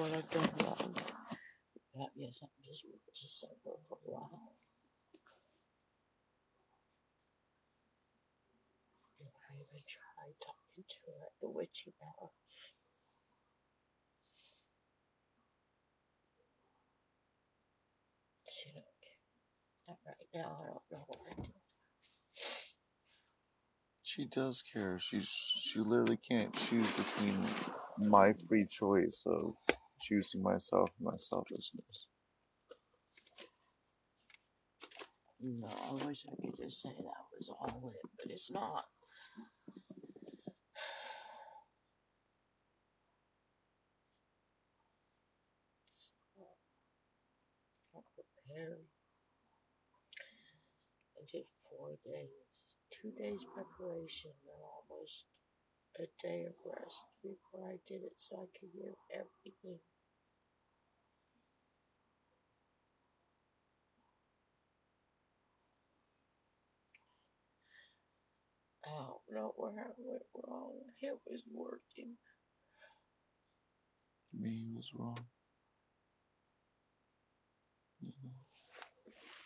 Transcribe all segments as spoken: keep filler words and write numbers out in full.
what I've done wrong. Perhaps yes, I'm just miserable for a while. I even tried talking to her at the witching hour. She don't care. Right now, I don't know what I do. She does care. She's, she literally can't choose between my free choice of choosing myself and my selfishness. No, I wish I could just say that was all it, but it's not. I'm prepared. I did four days. Two days preparation and almost a day of rest before I did it so I could give everything. I don't know where I went wrong. It was working. Me was wrong. Yeah.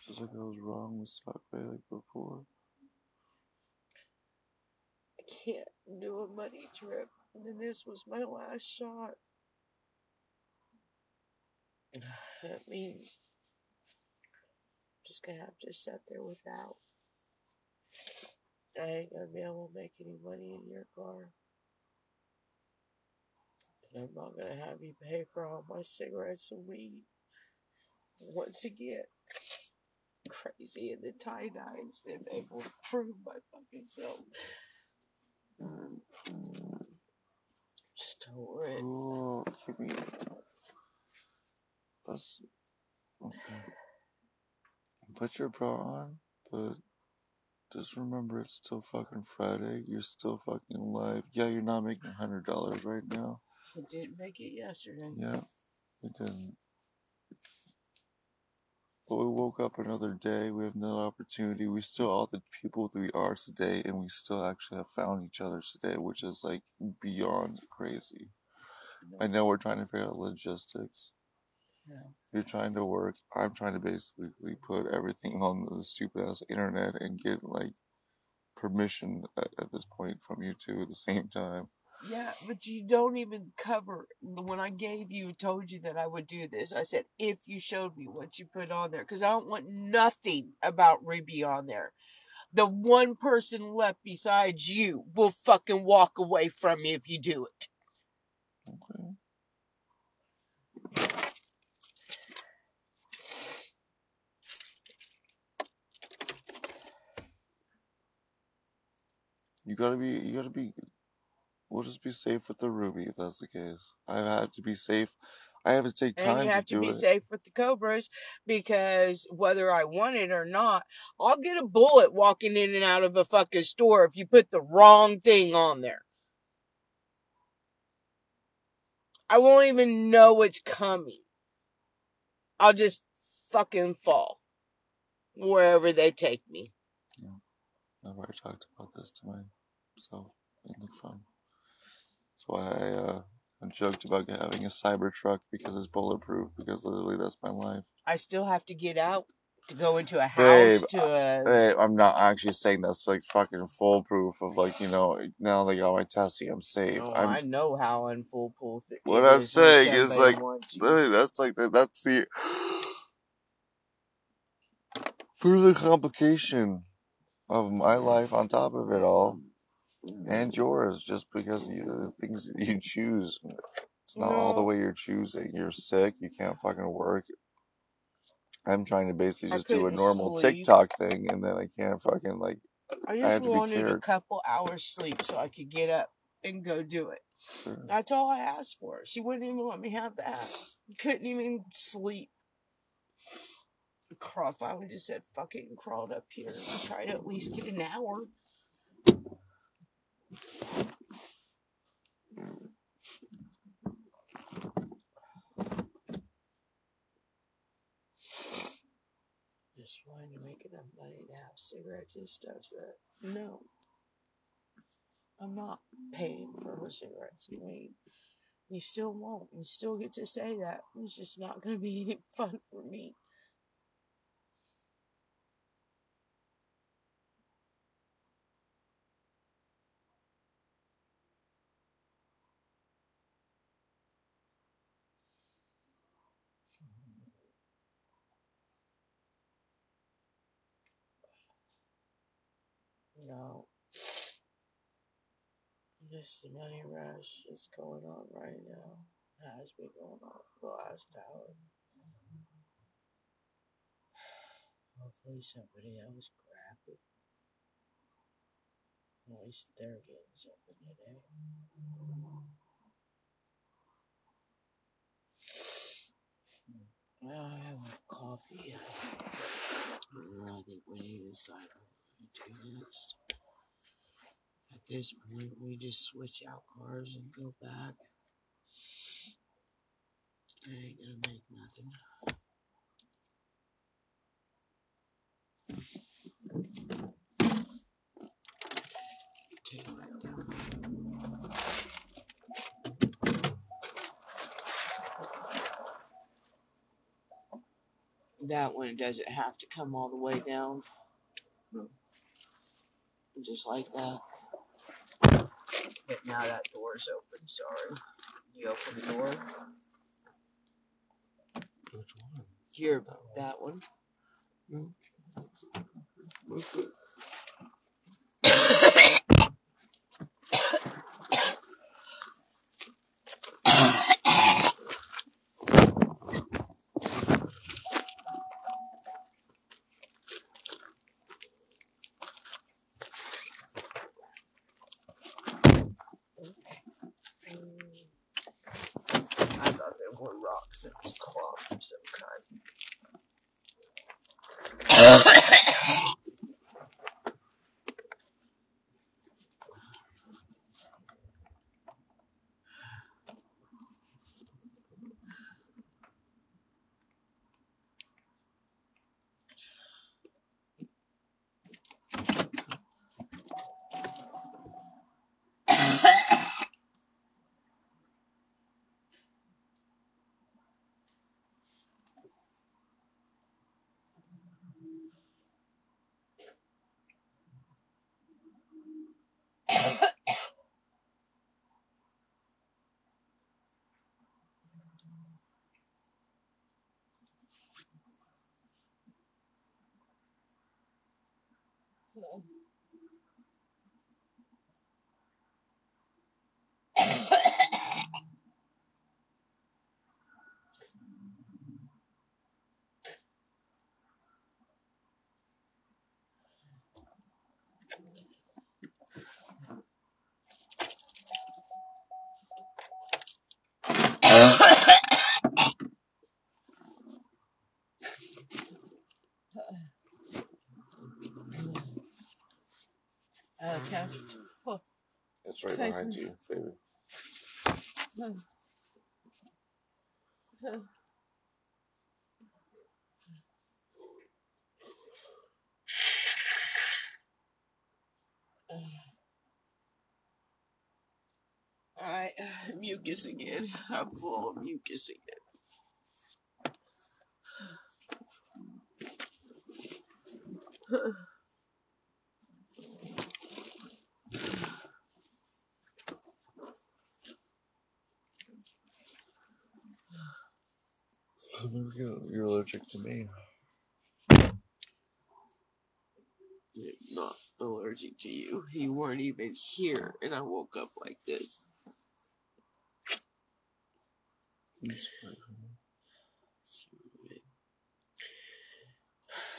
Just like I was wrong with Slackway like before. Can't do a money trip, and then this was my last shot. That means I'm just gonna have to sit there without. I ain't gonna be able to make any money in your car, and I'm not gonna have you pay for all my cigarettes and weed once again. Crazy, and the tie dyes been able to prove my fucking self. Store it. Oh, give me. That's okay. Put your bra on, but just remember it's still fucking Friday. You're still fucking alive. Yeah, you're not making a hundred dollars right now. You didn't make it yesterday. Yeah, we didn't. But we woke up another day, we have another opportunity, we still all the people that we are today, and we still actually have found each other today, which is like beyond crazy. No. I know we're trying to figure out logistics. Yeah. You're trying to work, I'm trying to basically put everything on the stupid ass internet and get like permission at, at this point from you two at the same time. Yeah, but you don't even cover. When I gave you, told you that I would do this, I said, if you showed me what you put on there, because I don't want nothing about Ruby on there. The one person left besides you will fucking walk away from me if you do it. Okay. You gotta be, you gotta be... We'll just be safe with the Ruby if that's the case. I have to be safe. I have to take time to do it. And you have to, to be it. safe with the Cobras, because whether I want it or not, I'll get a bullet walking in and out of a fucking store if you put the wrong thing on there. I won't even know it's coming. I'll just fucking fall wherever they take me. Yeah. I've already talked about this to myself, so it looked fun. That's why I, uh, I joked about having a Cybertruck, because it's bulletproof, because literally that's my life. I still have to get out to go into a house, babe, to a... Babe, I'm not actually saying that's like fucking foolproof of like, you know, now they got my testing, I'm safe. Oh, I'm... I know how unfoolproof it is. What I'm saying is like, really, that's like, that's the... further complication of my life on top of it all. And yours, just because you the things that you choose, it's not no. all the way you're choosing. You're sick, you can't fucking work. I'm trying to basically just do a normal sleep. TikTok thing, and then I can't fucking like. I just I to wanted a couple hours sleep so I could get up and go do it. Sure. That's all I asked for. She wouldn't even let me have that. Couldn't even sleep. I finally just said, "Fuck it," and crawled up here and tried to at least get an hour. Just wanted to make enough money to have cigarettes and stuff, so no, I'm not paying for her cigarettes and weed. You still won't. You still get to say that. It's just not going to be any fun for me. No. This is the money rush that's going on right now. That has been going on for the last hour. Hopefully somebody else grab it. At least they're getting something today. Well, I have coffee. I think we need to decide on what we do next. At this point, we just switch out cars and go back. I ain't gonna make nothing. Take it back down. That one doesn't have to come all the way down. Just like that. But now that door's open, sorry. You open the door. Which one? Here, that one. Rocks and cloth of some kind. Uh, oh. It's right Tyson. Behind you, baby. Huh. Huh. Uh. All right, mucus again. I'm full of mucus again. Huh. You're allergic to me. I'm not allergic to you. You weren't even here, and I woke up like this.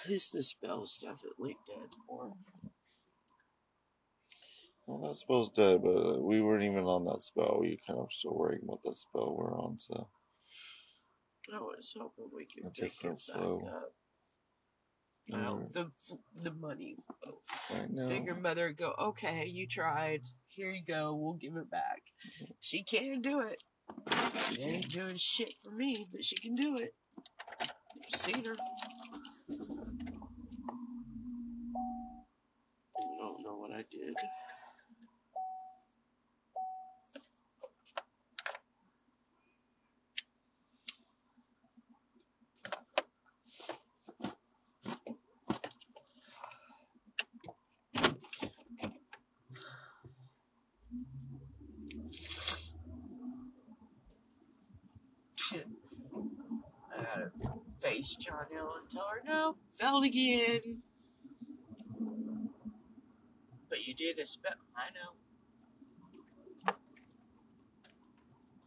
It's the spell stuff definitely dead for. Well, that spell's dead, but we weren't even on that spell. You kind of still worrying about that spell we're on, so. I was hoping we could take it back up. Well, the the money. I know. Then your mother would go, okay, you tried. Here you go. We'll give it back. She can't do it. She ain't doing shit for me, but she can do it. I've seen her. I don't know what I did. I gotta face John Hill and tell her, no, failed again. But you did a spell, I know.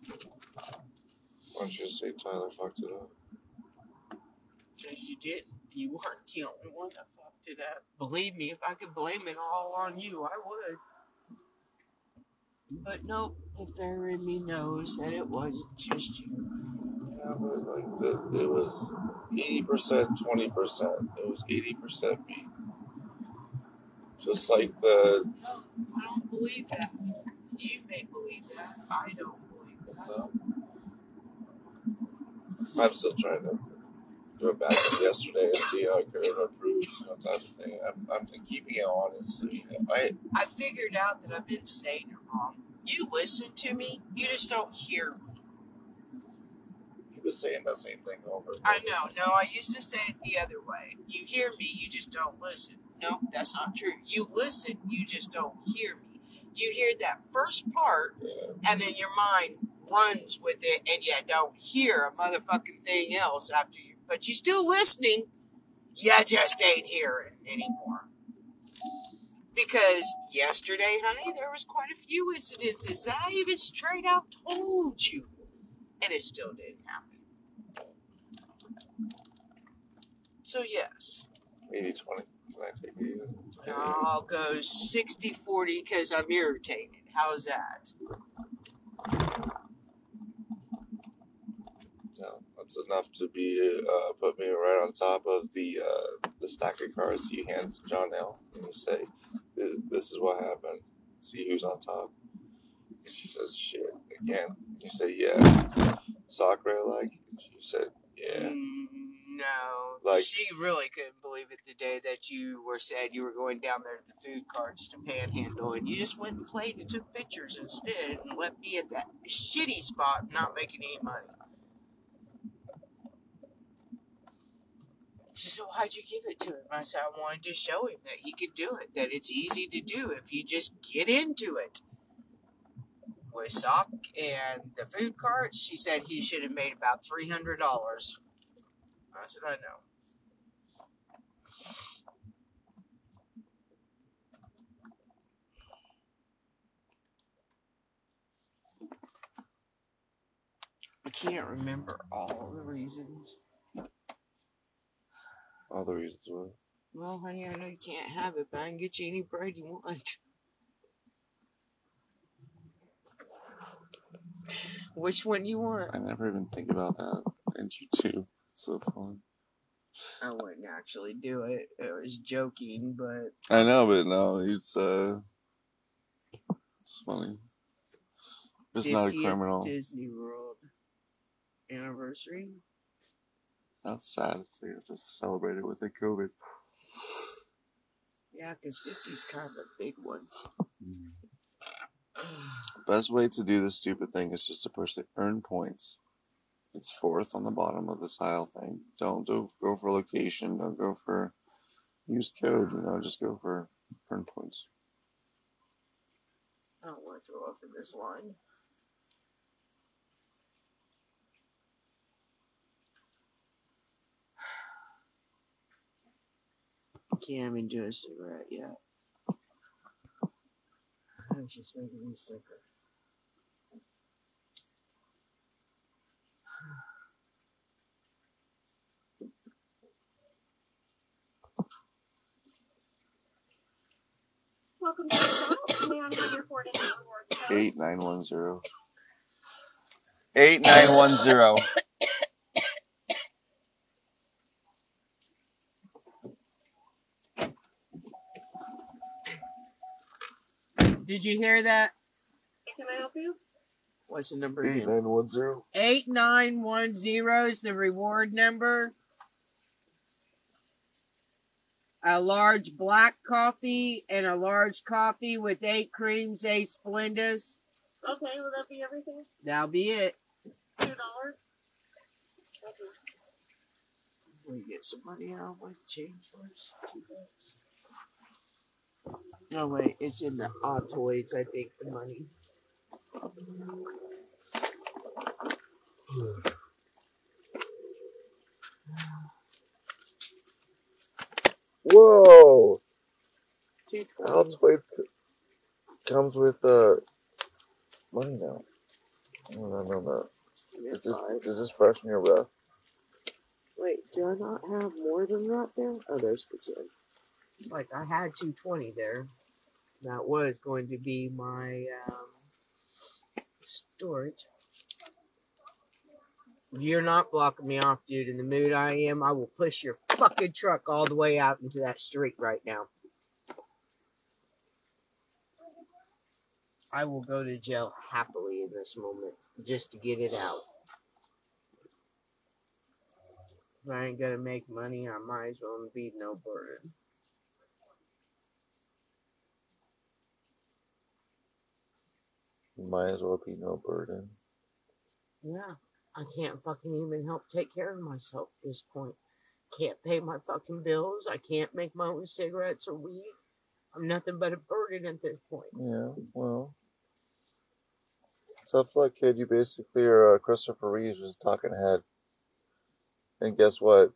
Why don't you just say Tyler fucked it up? Because you didn't. You weren't the only one that fucked it up. Believe me, if I could blame it all on you, I would. But nope, the fairy in me knows that it wasn't just you. Yeah, but like the, it was eighty percent, twenty percent. It was eighty percent me. Just like the. No, I don't believe that. You may believe that. I don't believe that. No. I'm still trying to go back to yesterday and see how I could have improved, you know, type of thing. I'm, I'm keeping it honest. You know, I, I figured out that I've been saying it wrong. You listen to me, you just don't hear me. He was saying that same thing over and over. I know. No, I used to say it the other way. You hear me, you just don't listen. No, that's not true. You listen, you just don't hear me. You hear that first part, yeah. And then your mind runs with it, and you don't hear a motherfucking thing else after you. But you're still listening. You just ain't hearing anymore. Because yesterday, honey, there was quite a few incidences that I even straight out told you. And it still didn't happen. So, yes. eighty twenty. Can I take it? I'll go sixty forty because I'm irritated. How's that? No, that's enough to be uh, put me right on top of the uh, the stack of cards you hand to John L. and you say, this is what happened. See who's on top. And she says, shit, again. You say, yeah. Soccer, like? She said, yeah. No. Like, she really couldn't believe it the day that you were said you were going down there to the food carts to panhandle. And you just went and played and took pictures instead and let me at that shitty spot not making any money. She said, well, how'd you give it to him? I said, I wanted to show him that he could do it, that it's easy to do if you just get into it. With sock and the food carts, she said he should have made about three hundred dollars. I said, I know. I can't remember all the reasons. All the reasons were. Well, honey, I know you can't have it, but I can get you any bread you want. Which one you want? I never even think about that. And you too. It's so fun. I wouldn't actually do it. I was joking, but. I know, but no, it's uh, it's funny. It's not a criminal. Disney World anniversary. That's sad. It's like I just celebrated with the COVID. Yeah, because fifty's kind of a big one. Best way to do this stupid thing is just to push the earn points. It's fourth on the bottom of the tile thing. Don't do, go for location. Don't go for use code. You know, just go for earn points. I don't want to throw up in this line. Can't even do a cigarette yet. I'm just making me sicker. Welcome to the house. May I have your forwarding reward code? Eight nine one zero. Eight nine one zero. Did you hear that? Can I help you? What's the number again? eight nine one zero. eight nine one zero is the reward number. A large black coffee and a large coffee with eight creams, eight Splendas. Okay, will that be everything? That'll be it. two dollars? Okay. We get some money out of my change first. No, wait, it's in the Autoids, I think, the money. Whoa! Autoid comes with uh, money now. No, no, no, no. Is this, does this freshen your breath? Wait, do I not have more than that there? Oh, there's the ten. Like, I had two twenty there. That was going to be my um, storage. You're not blocking me off, dude. In the mood I am, I will push your fucking truck all the way out into that street right now. I will go to jail happily in this moment just to get it out. If I ain't gonna make money, I might as well be no burden. Might as well be no burden. Yeah, I can't fucking even help take care of myself at this point. Can't pay my fucking bills. I can't make my own cigarettes or weed. I'm nothing but a burden at this point. Yeah, well, tough luck, kid. You basically are uh, Christopher Reeves with a talking head. And guess what?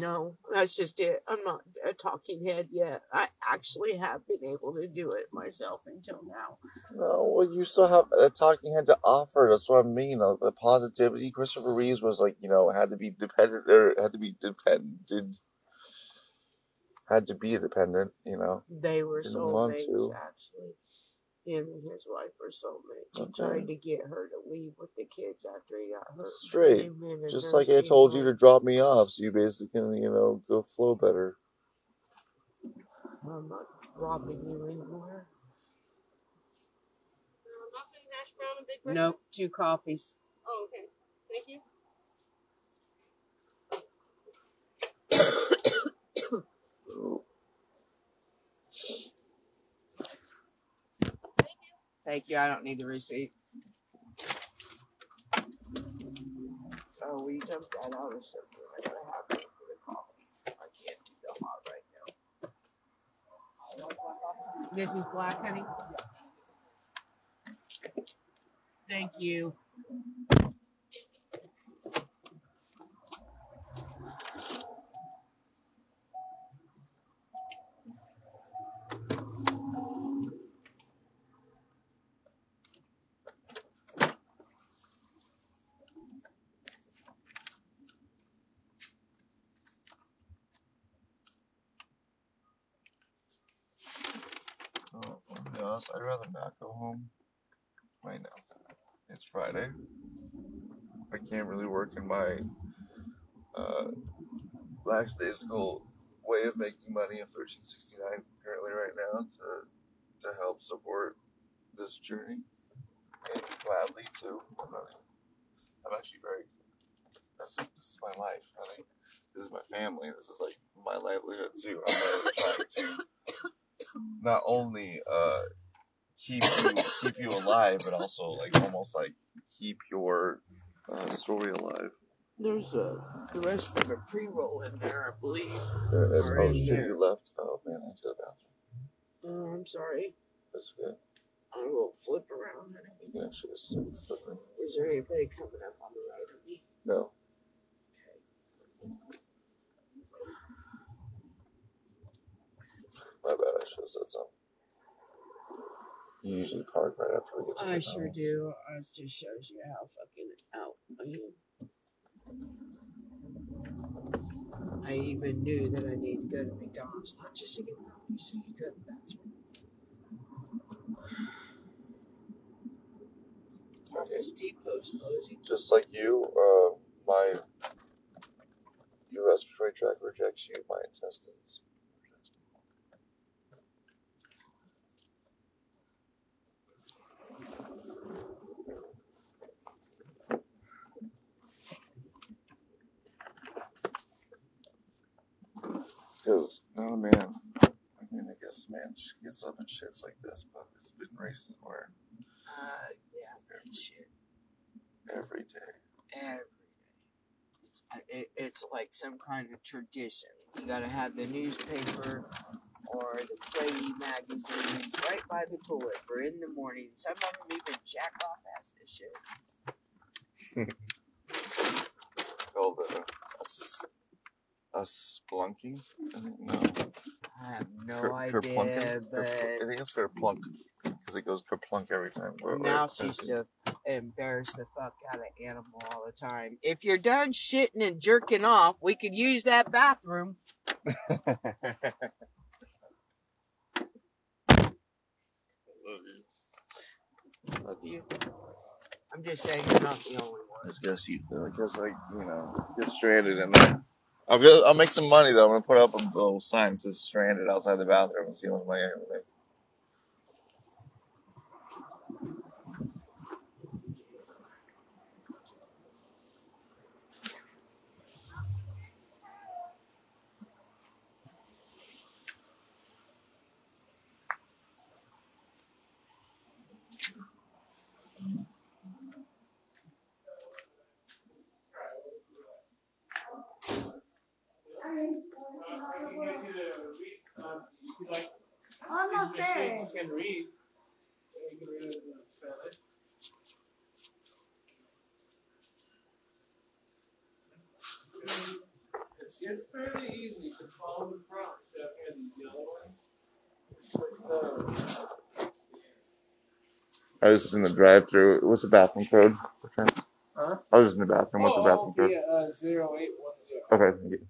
No, that's just it. I'm not a talking head yet. I actually have been able to do it myself until now. No, well, you still have a talking head to offer. That's what I mean. Uh, the positivity. Christopher Reeves was like, you know, had to be dependent, or had to be dependent, had to be dependent. You know, they were soulmates, actually. Him and his wife were soulmates. Okay. He tried to get her to leave with the kids after he got hurt. Straight. Just like I told you to drop me off, so you basically can, you know, go flow better. I'm not dropping you anymore. Nope, two coffees. Oh, okay. Thank you. Oh. Thank you. I don't need the receipt. Oh, we dumped that out or something. I gotta have it for the coffee. I can't do the hot right now. This is black, honey. Thank you. I'd rather not go home right now. It's Friday. I can't really work in my uh, lackadaisical way of making money of thirteen sixty-nine currently right now to to help support this journey. And gladly too. I'm, not, I'm actually very. That's this is my life. I mean, this is my family. This is like my livelihood too. I'm really trying to not only uh, keep you keep you alive, but also like almost like keep your uh, story alive. There's a the rest of a pre-roll in there, I believe. There is. Oh shit, you left. Oh man, I went to the bathroom. Oh, I'm sorry. That's good. I will flip around. You can actually just flip around. Is there anybody coming up on the right of me? No. Okay. My bad, I should have said something. You usually park right after we get to the I McDonald's. Sure do. It just shows you how fucking out I am. I even knew that I needed to go to McDonald's, not just to get coffee, so you go to the bathroom. Office Depot's closing. Just like you, uh, my your respiratory tract rejects you, my intestines. Because not a man, I mean, I guess a man gets up and shits like this, but it's been racing where. Uh, yeah, every, shit. Every day. Every day. It's, it, it's like some kind of tradition. You gotta have the newspaper or the Clay magazine right by the toilet for in the morning. Some of them even jack off as this shit. It's called a, a, a splunking? I don't know. I have no ker, idea, kerplunking? But... Kerplunk. I think it's kerplunk, because it goes kerplunk every time. We're, now she used to embarrass the fuck out of animal all the time. If you're done shitting and jerking off, we could use that bathroom. Love you. I'm just saying you're not the only one. I guess you. I guess I, you know, get stranded and I'll go, I'll make some money though. I'm gonna put up a little sign that says "stranded" outside the bathroom and see how much money I can make. Can read. You can read it and spell it. It's fairly easy to follow the prompts down here, these yellow ones. Click those. I was just in the drive-thru. What's the bathroom code? Huh? I was just in the bathroom. What's the bathroom code? Yeah, uh, zero eight one zero. Okay, thank you. Okay.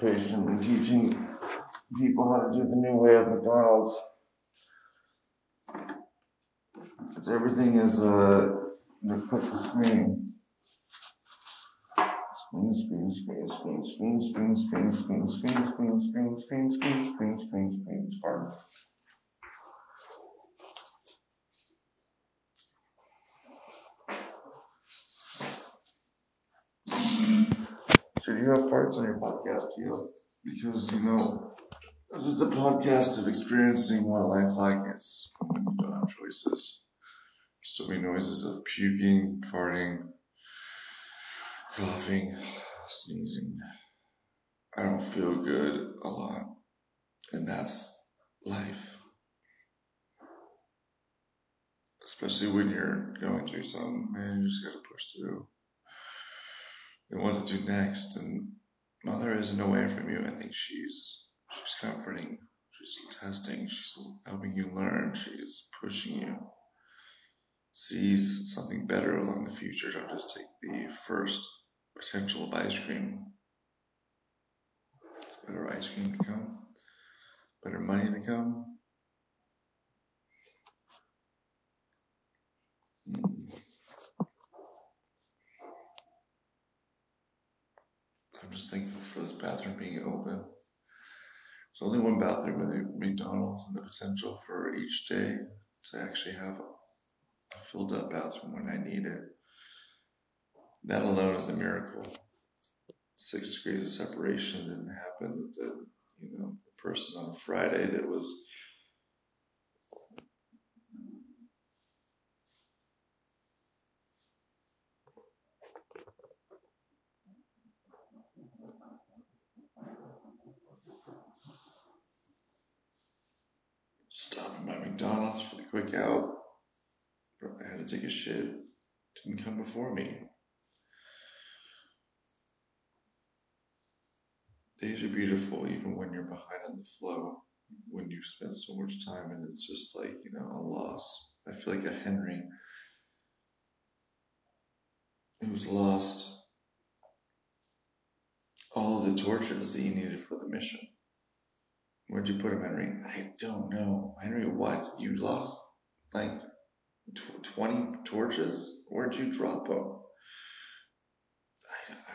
Patiently teaching people how to do the new way of McDonald's. It's everything is uh you click the screen. Screen, screen, screen, screen, screen, screen, screen, screen, screen, screen, screen, screen, screen, screen, screen, screen, screen. Should you have parts on your podcast too? Because, you know, this is a podcast of experiencing what life like is. Uh, choices. So many noises of puking, farting, coughing, sneezing. I don't feel good a lot. And that's life. Especially when you're going through something, man, you just gotta push through. And what to do next, and mother isn't away from you. I think she's she's comforting, she's testing, she's helping you learn, she's pushing you, sees something better along the future. Don't just take the first potential of ice cream. There's better ice cream to come, better money to come. Mm. I'm just thankful for this bathroom being open. There's only one bathroom at McDonald's, and the potential for each day to actually have a filled up bathroom when I need it. That alone is a miracle. Six degrees of separation didn't happen. That the, you know, the person on Friday that was stopping by McDonald's for the quick out. I had to take a shit. Didn't come before me. Days are beautiful even when you're behind on the flow. When you spend so much time and it's just like, you know, a loss. I feel like a Henry who's lost all of the tortures that he needed for the mission. Where'd you put him, Henry? I don't know. Henry, what? You lost like tw- twenty torches? Where'd you drop them? I, I,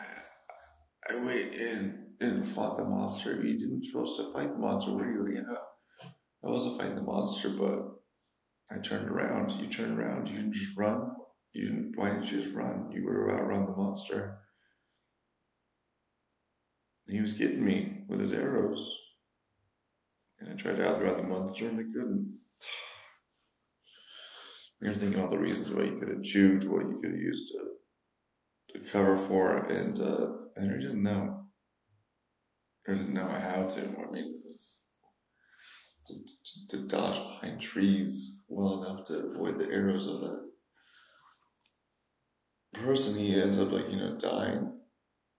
I went in and fought the monster. You didn't supposed to fight the monster, were you? Yeah. I wasn't fighting the monster, but I turned around. You turned around. You didn't just run. You didn't, why didn't you just run? You were about to outrun the monster. He was getting me with his arrows. And I tried out throughout the monster and I couldn't. You're thinking all the reasons why you could have chewed, what you could have used to, to cover for, and uh, Henry didn't know. He didn't know how to. I mean, it's to, to, to dodge behind trees well enough to avoid the arrows of the person. He ends up, like, you know, dying,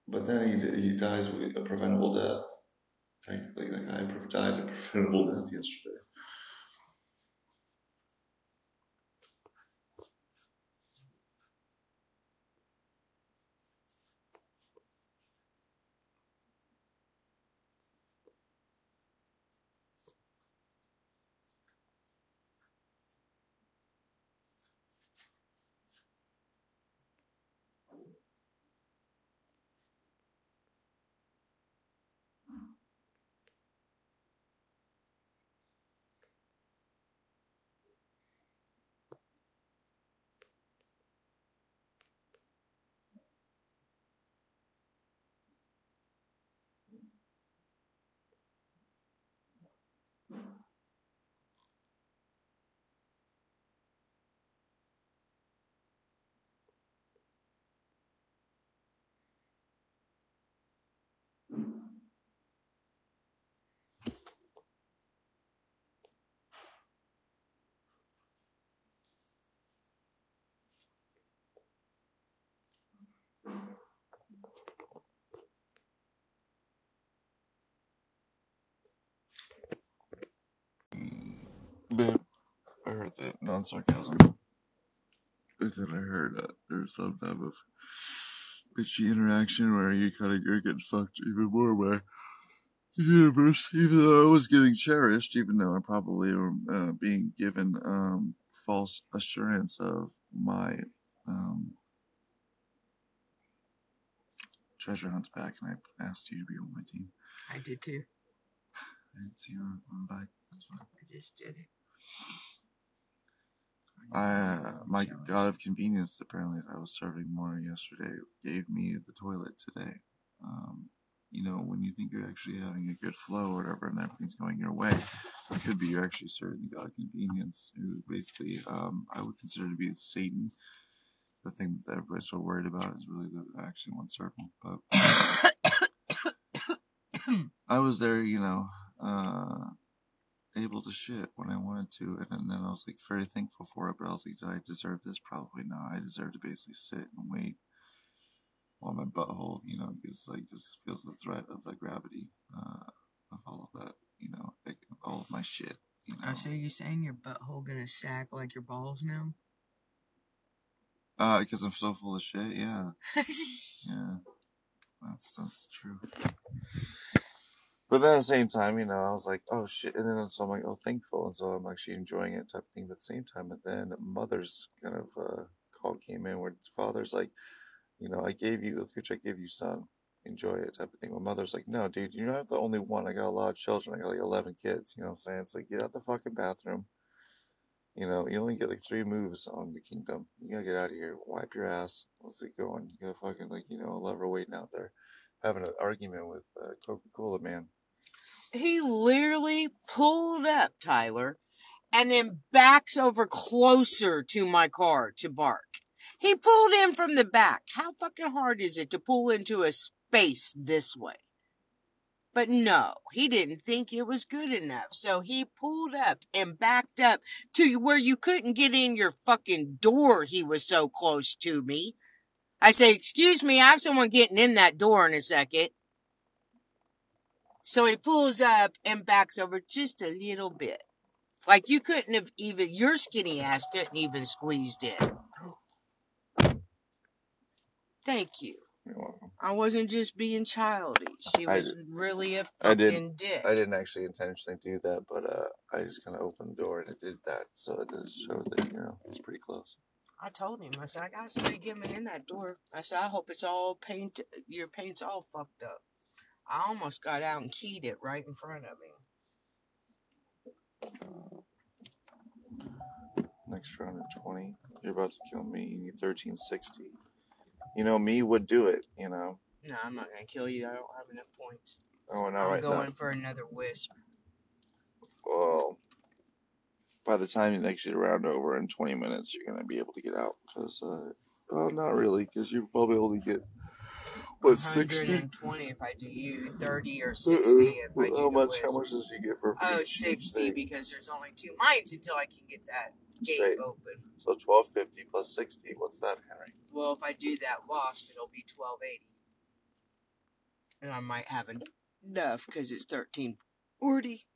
but then he he dies with a preventable death. Frankly, the guy died a preventable death yesterday. Babe, I heard that non-sarcasm. And then I heard that there's some type of bitchy interaction where you kind of you're getting fucked even more by the universe. Even though I was getting cherished, even though I probably am uh, being given um, false assurance of my um, treasure hunt's back, and I asked you to be on my team. I did too. I didn't see you on back. I just did it. Uh, my god of convenience, apparently, that I was serving more yesterday, gave me the toilet today. Um, you know, when you think you're actually having a good flow or whatever and everything's going your way, it could be you're actually serving the god of convenience, who basically um, I would consider to be Satan. The thing that everybody's so worried about is really that I actually want serving. But I was there, you know, uh, able to shit when I wanted to, and, and then I was like very thankful for it, but I was like, did I deserve this? Probably not. I deserve to basically sit and wait while my butthole, you know, is like just feels the threat of the gravity uh, of all of that, you know, like, all of my shit. You know? Oh, so you're saying your butthole gonna sack like your balls now? Uh, because I'm so full of shit, yeah. Yeah. That's, that's true. But then at the same time, you know, I was like, oh shit. And then so I'm like, oh, thankful. And so I'm actually enjoying it type of thing. But at the same time, and then mother's kind of uh, call came in where father's like, you know, I gave you, look which I gave you, son. Enjoy it type of thing. My mother's like, no, dude, you're not the only one. I got a lot of children. I got like eleven kids. You know what I'm saying? It's like, get out the fucking bathroom. You know, you only get like three moves on the kingdom. You gotta get out of here. Wipe your ass. Let's get going. You got fucking like, you know, a lover waiting out there. Having an argument with uh, Coca-Cola man. He literally pulled up, Tyler, and then backs over closer to my car to bark. He pulled in from the back. How fucking hard is it to pull into a space this way? But no, he didn't think it was good enough. So he pulled up and backed up to where you couldn't get in your fucking door. He was so close to me. I say, excuse me, I have someone getting in that door in a second. So he pulls up and backs over just a little bit. Like you couldn't have even, your skinny ass couldn't even squeezed in. Thank you. You're welcome. I wasn't just being childish. She was did, really a fucking dick. I didn't actually intentionally do that, but uh, I just kind of opened the door and it did that. So it just showed that, you know, it was pretty close. I told him, I said, I got somebody getting in that door. I said, I hope it's all paint, your paint's all fucked up. I almost got out and keyed it right in front of me. Next round at twenty. You're about to kill me. You need thirteen sixty. You know, me would do it, you know. No, I'm not going to kill you. I don't have enough points. Oh, not I'm right now. I'm going for another wisp. well, by the time you actually round over in twenty minutes, you're going to be able to get out. Because, uh, well, not really, because you're probably only get, what, sixty? one hundred twenty if I do you, thirty or sixty uh-uh. if I do how much, how much does you get for Oh, sixty thing? Because there's only two mines until I can get that gate Straight. open. So twelve fifty plus sixty, what's that, Henry? Well, if I do that wasp, it'll be twelve eighty. And I might have enough because it's thirteen forty.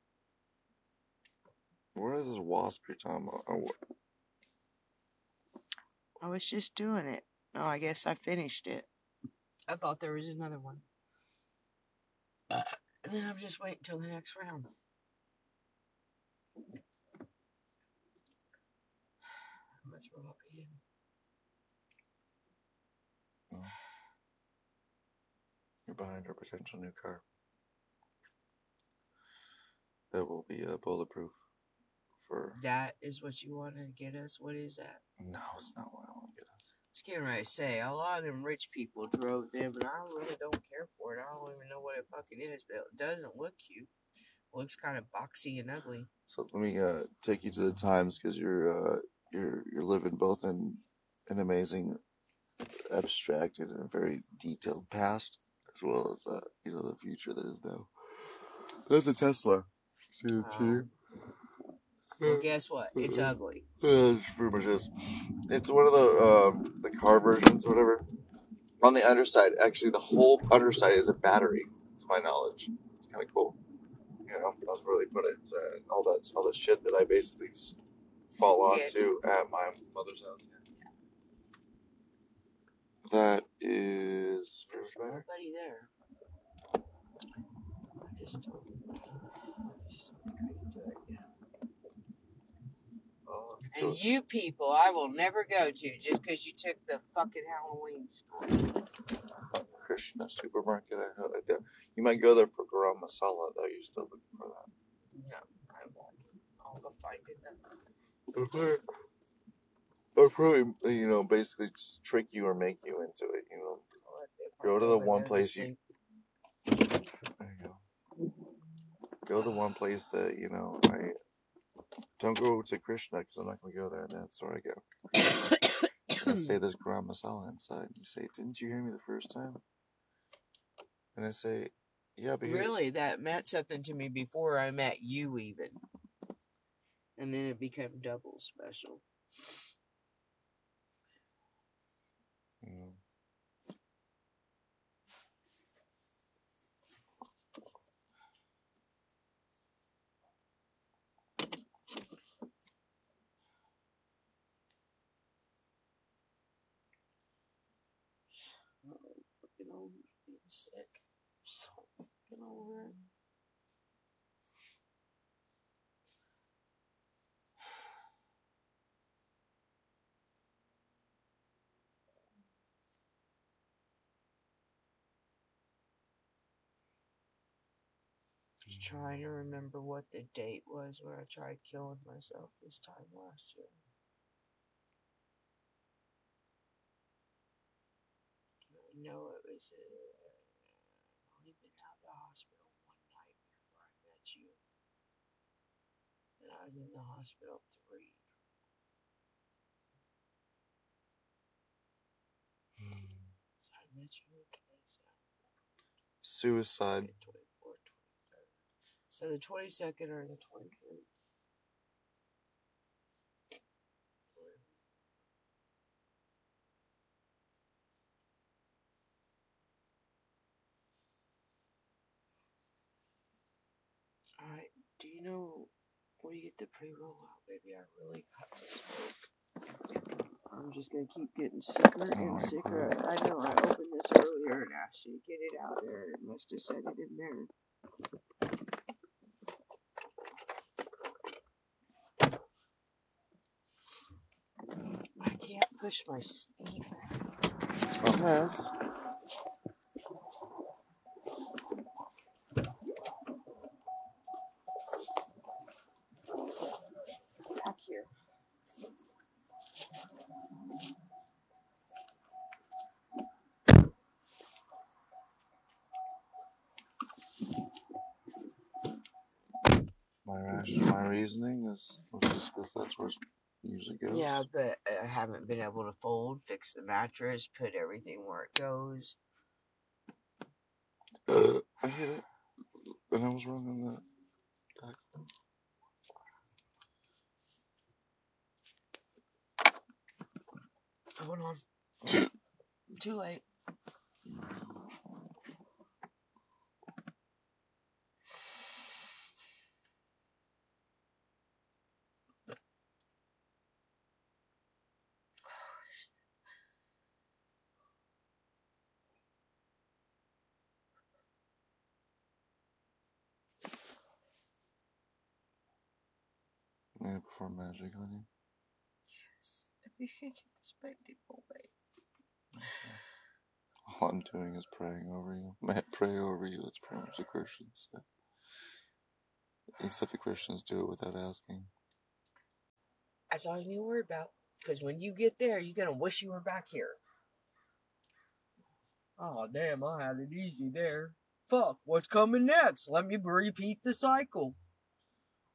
Where is this wasp you're talking about? Oh, I was just doing it. Oh, I guess I finished it. I thought there was another one. Uh, and then I'm just waiting until the next round. I'm going to throw up again. Oh. You're behind our potential new car. That will be uh, bulletproof. For that is what you want to get us? What is that? No, it's not what I want to get us. It's getting ready to say, a lot of them rich people drove them, and I really don't care for it. I don't even know what it fucking is, but it doesn't look cute. It looks kind of boxy and ugly. So let me uh, take you to the times, because you're, uh, you're, you're living both in an amazing, abstracted, and very detailed past, as well as uh, you know, the future that is now. That's a Tesla. See the two? Well, guess what? It's ugly. Uh, pretty much is. It's one of the um, the car versions, or whatever. On the underside, actually, the whole underside is a battery, to my knowledge. It's kind of cool. You know, I was really put it. So all that, all the shit that I basically fall onto at my mother's house. That is. There's nobody there. I just don't. And you people, I will never go to just because you took the fucking Halloween store. Krishna supermarket. I heard I you might go there for garam masala, though. You're still looking for that. No, I won't. I'll go find it then. Or probably, you know, basically just trick you or make you into it. You know, go to the one place you. There you go. Go to the one place that you know. I. Don't go to Krishna because I'm not going to go there, and that's where I go. And I say there's garam masala inside. You say, didn't you hear me the first time? And I say, yeah, but really, that meant something to me before I met you, even. And then it became double special. Mm. Sick. So fucking over it. Just trying to remember what the date was where I tried killing myself this time last year. I know it was a hospital one night before I met you, and I was in the hospital three. Mm. So I met you in twenty-seven. Suicide. twenty-four, twenty-third. So the twenty-second or the twenty-third. Alright, do you know where you get the pre-roll out, baby? I really got to smoke. I'm just going to keep getting sicker and sicker. I know, I opened this earlier and asked you to get it out there. It must have said it in there. I can't push my sleeve. It's my house. my reasoning is just because that's where it usually goes. Yeah, but I haven't been able to fold, fix the mattress, put everything where it goes. Uh, I hit it, and I was wrong on that. Hold on. Too late. Yeah, perform magic on you. Yes, if you can get this baby away. All I'm doing is praying over you. May I pray over you? That's pretty much the Christians say. Except the Christians do it without asking. That's all you need to worry about. Because when you get there, you're going to wish you were back here. Oh, damn, I had it easy there. Fuck, what's coming next? Let me repeat the cycle.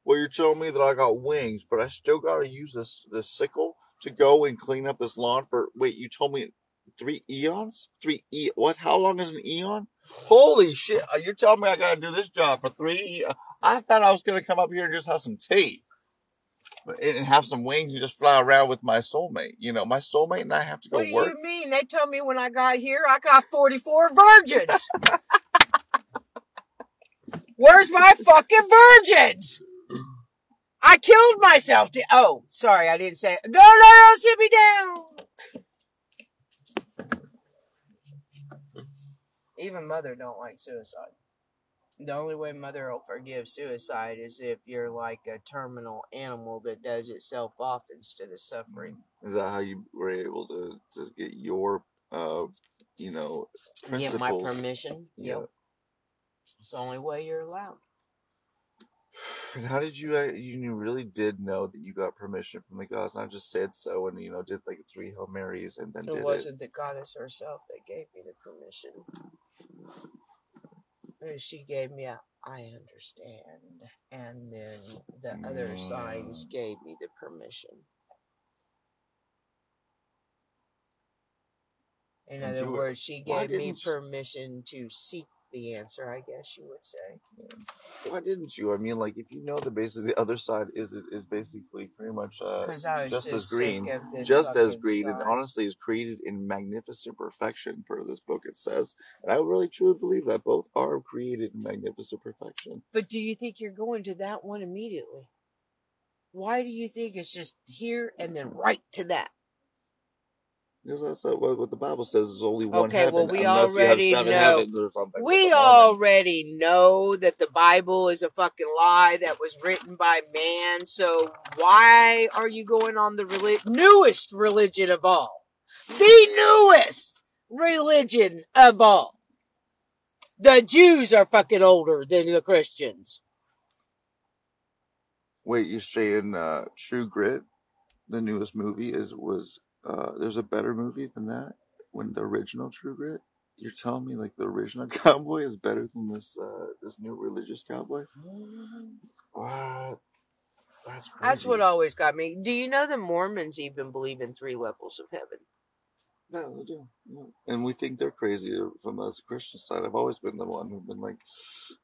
Well, you're telling me that I got wings, but I still got to use this, this sickle to go and clean up this lawn for... Wait, you told me... Three eons? Three e? What? How long is an eon? Holy shit! You're telling me I gotta do this job for three? E I thought I was gonna come up here and just have some tea, and have some wings and just fly around with my soulmate. You know, my soulmate and I have to go work. What do work. you mean? They told me when I got here I got forty-four virgins. Where's my fucking virgins? I killed myself. To oh, sorry, I didn't say it. No, no, no, sit me down. Even mother don't like suicide. The only way mother will forgive suicide is if you're like a terminal animal that does itself off instead of suffering. Is that how you were able to, to get your, uh, you know, principles? Get my permission? Yep. yep. It's the only way you're allowed. And how did you, you really did know that you got permission from the gods? And I just said so and, you know, did like three Hail Marys and then it did it. It wasn't the goddess herself that gave me the permission. She gave me a, I understand. And then the other mm. signs gave me the permission. In and other words, she gave me permission to seek the answer, I guess you would say. Yeah. Why didn't you? I mean, like, if you know that basically the other side is is basically pretty much uh, just as green, just as green, and honestly is created in magnificent perfection, per this book it says. And I really truly believe that both are created in magnificent perfection. But do you think you're going to that one immediately? Why do you think it's just here and then right to that? Because that's what the Bible says. There's only one okay, heaven. Okay, well, we already know. We already know that the Bible is a fucking lie that was written by man. So why are you going on the relig- newest religion of all? The newest religion of all. The Jews are fucking older than the Christians. Wait, you're saying uh, True Grit, the newest movie, is was... Uh, there's a better movie than that? When the original True Grit? You're telling me like the original cowboy is better than this uh, this new religious cowboy? What? That's crazy. That's what always got me. Do you know the Mormons even believe in three levels of heaven? No, we do. No. And we think they're crazy from us Christian side. I've always been the one who's been like,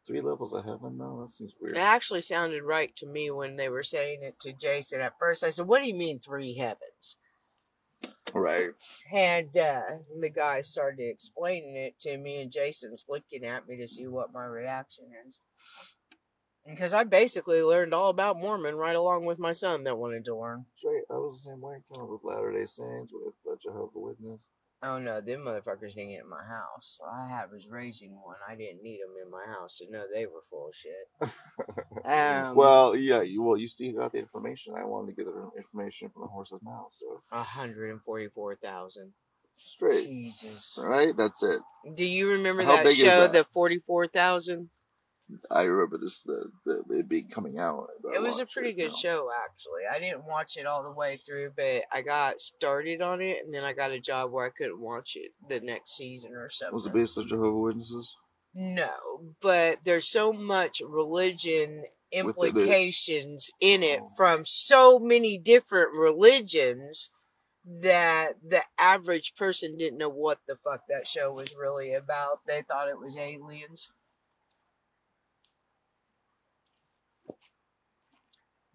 three levels of heaven? No, that seems weird. It actually sounded right to me when they were saying it to Jason at first. I said, what do you mean three heavens? Right. And uh, the guy started explaining it to me, and Jason's looking at me to see what my reaction is. Because I basically learned all about Mormon right along with my son that wanted to learn. Right. I was the same way with Latter-day Saints, with the Jehovah's Witness. Oh, no. Them motherfuckers didn't get in my house. I was raising one. I didn't need them in my house to know they were full of shit. um, well, yeah. You, well, you still got the information. I wanted to get the information from the horse's mouth. So. one hundred forty-four thousand. Straight. Jesus. All right? That's it. Do you remember How that show, that? the forty-four thousand? I remember this, the, the, it being coming out. It was a pretty good show, actually. I didn't watch it all the way through, but I got started on it, and then I got a job where I couldn't watch it the next season or something. Was it based on Jehovah's Witnesses? No, but there's so much religion implications in it from so many different religions that the average person didn't know what the fuck that show was really about. They thought it was aliens.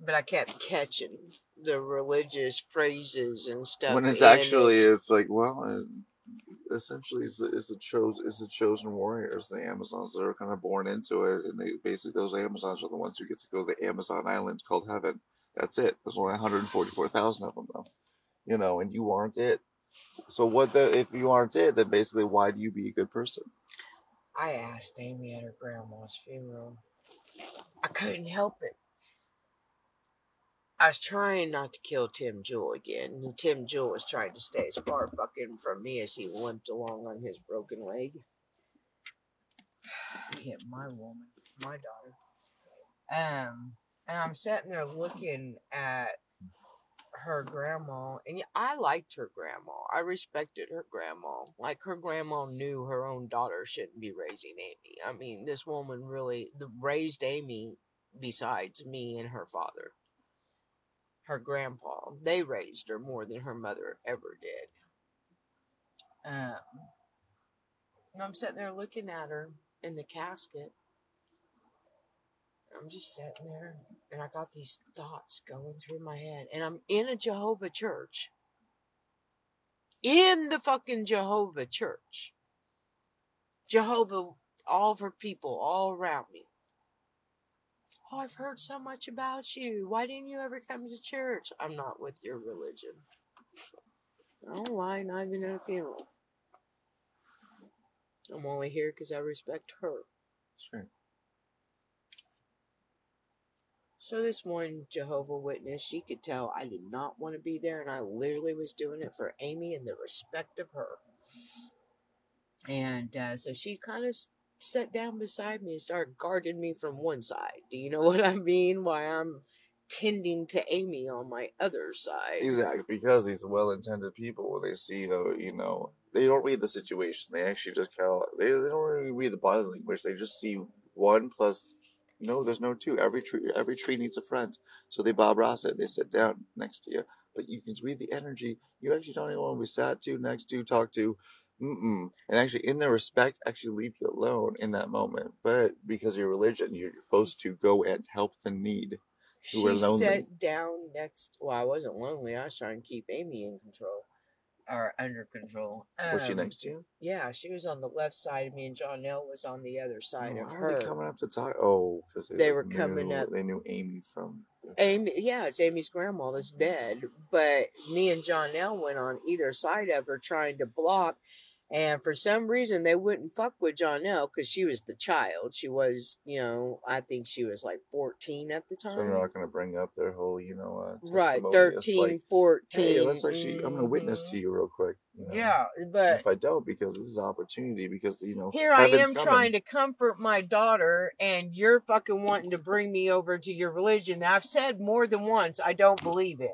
But I kept catching the religious phrases and stuff. When it's actually, it's, it's like, well, it, essentially, it's the, it's the chosen, it's the chosen warriors, the Amazons that are kind of born into it, and they basically those Amazons are the ones who get to go to the Amazon island called Heaven. That's it. There's only one hundred forty-four thousand of them, though. You know, and you aren't it. So what the, if you aren't it, then basically, why do you be a good person? I asked Amy at her grandma's funeral. I couldn't help it. I was trying not to kill Tim Jewell again. And Tim Jewell was trying to stay as far fucking from me as he limped along on his broken leg. He hit my woman, my daughter. Um, and I'm sitting there looking at her grandma. And I liked her grandma. I respected her grandma. Like, her grandma knew her own daughter shouldn't be raising Amy. I mean, this woman really raised Amy besides me and her father. Her grandpa, they raised her more than her mother ever did. Um, and I'm sitting there looking at her in the casket. I'm just sitting there, and I got these thoughts going through my head. And I'm in a Jehovah church. In the fucking Jehovah church. Jehovah, all of her people, all around me. Oh, I've heard so much about you. Why didn't you ever come to church? I'm not with your religion. Oh, why? Not even at a funeral. I'm only here because I respect her. Sure. So this one Jehovah Witness, she could tell I did not want to be there, and I literally was doing it for Amy and the respect of her. And uh, so she kind of sat down beside me and started guarding me from one side. Do you know what I mean? Why I'm tending to Amy on my other side. Exactly, because these well-intended people, they see how, you know, they don't read the situation. They actually just kind of, they, they don't really read the body language. They just see one plus, no, there's no two. Every tree, every tree needs a friend. So they Bob Ross it. They sit down next to you. But you can read the energy. You actually don't even want to be sat to, next to, talk to. Mm-mm. And actually, in their respect, actually leave you alone in that moment. But because of your religion, you're supposed to go and help the need. Who she sat down next. Well, I wasn't lonely. I was trying to keep Amy in control or under control. Um, was she next to you? Yeah, she was on the left side of me, and Jonelle was on the other side oh, of her. Why were they coming up to talk? Oh, because they, they were knew, coming up. They knew Amy from. Amy, yeah, it's Amy's grandma that's dead. But me and Jonelle went on either side of her trying to block. And for some reason, they wouldn't fuck with Jonelle because she was the child. She was, you know, I think she was like fourteen at the time. So they're not going to bring up their whole, you know, uh, right, thirteen, like, fourteen. Hey, let's actually, mm-hmm. I'm going to witness to you real quick. You know? Yeah, but. And if I don't, because this is opportunity, because, you know. Here I am coming. Trying to comfort my daughter, and you're fucking wanting to bring me over to your religion. I've said more than once, I don't believe it.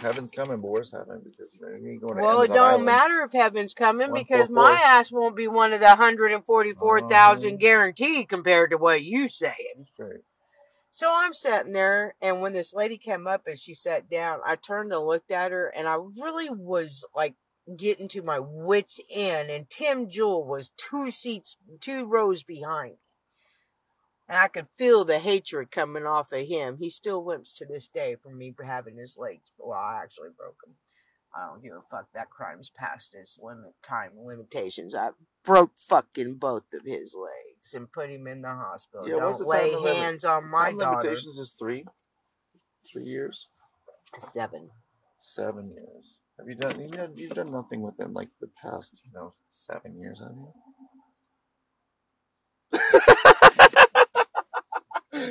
Heaven's coming, but where's heaven? Because you know, you ain't going to well, it don't island. Matter if heaven's coming because my ass won't be one of the one hundred forty-four thousand guaranteed compared to what you saying. Right. So I'm sitting there, and when this lady came up and she sat down, I turned and looked at her, and I really was like getting to my wits' end, and Tim Jewell was two seats, two rows behind me. And I could feel the hatred coming off of him. He still limps to this day from me for having his legs. Well, I actually broke him. I don't give a fuck. That crime's past its limit, time limitations. I broke fucking both of his legs and put him in the hospital. Yeah, don't the lay hands limit? On my time daughter. Limitations is three? Three years? Seven. Seven years. Have you done, you've done, you've done nothing within, like, the past, you know, seven years, have you?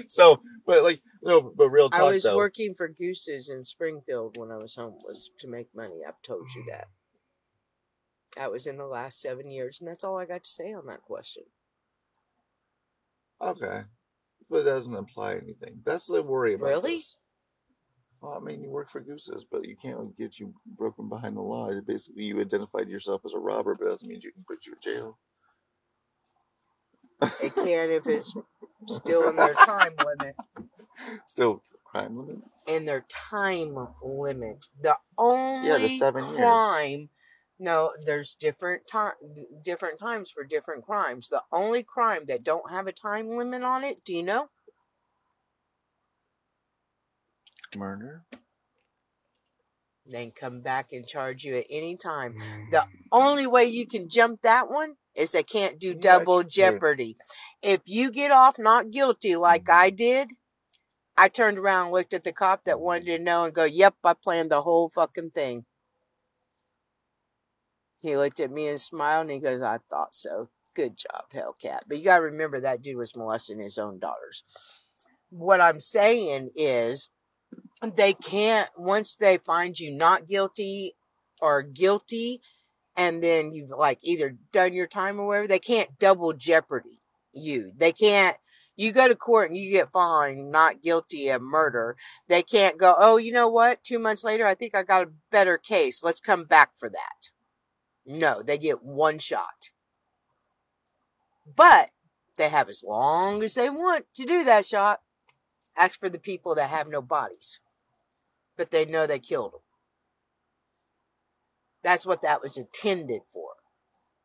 So, but like, no, but real talk, I was though. Working for Gooses in Springfield when I was homeless to make money. I've told you that. That was in the last seven years, and that's all I got to say on that question. Okay. But that doesn't imply anything. That's what I worry about. Really? This. Well, I mean, you work for Gooses, but you can't get you broken behind the law. Basically, you identified yourself as a robber, but that doesn't mean you can put you in jail. They can if it's still in their time limit. Still crime limit? In their time limit. The only yeah, the seven crime... Years. No, there's different time, different times for different crimes. The only crime that don't have a time limit on it, do you know? Murder. Then come back and charge you at any time. Mm. The only way you can jump that one is they can't do double yeah, jeopardy. If you get off not guilty like mm. I did, I turned around and looked at the cop that wanted to know and go, yep, I planned the whole fucking thing. He looked at me and smiled, and he goes, I thought so. Good job, Hellcat. But you got to remember, that dude was molesting his own daughters. What I'm saying is, they can't, once they find you not guilty or guilty, and then you've like either done your time or whatever, they can't double jeopardy you. They can't, you go to court and you get found not guilty of murder. They can't go, oh, you know what? Two months later, I think I got a better case. Let's come back for that. No, they get one shot. But they have as long as they want to do that shot. Ask for the people that have no bodies. But they know they killed them. That's what that was intended for.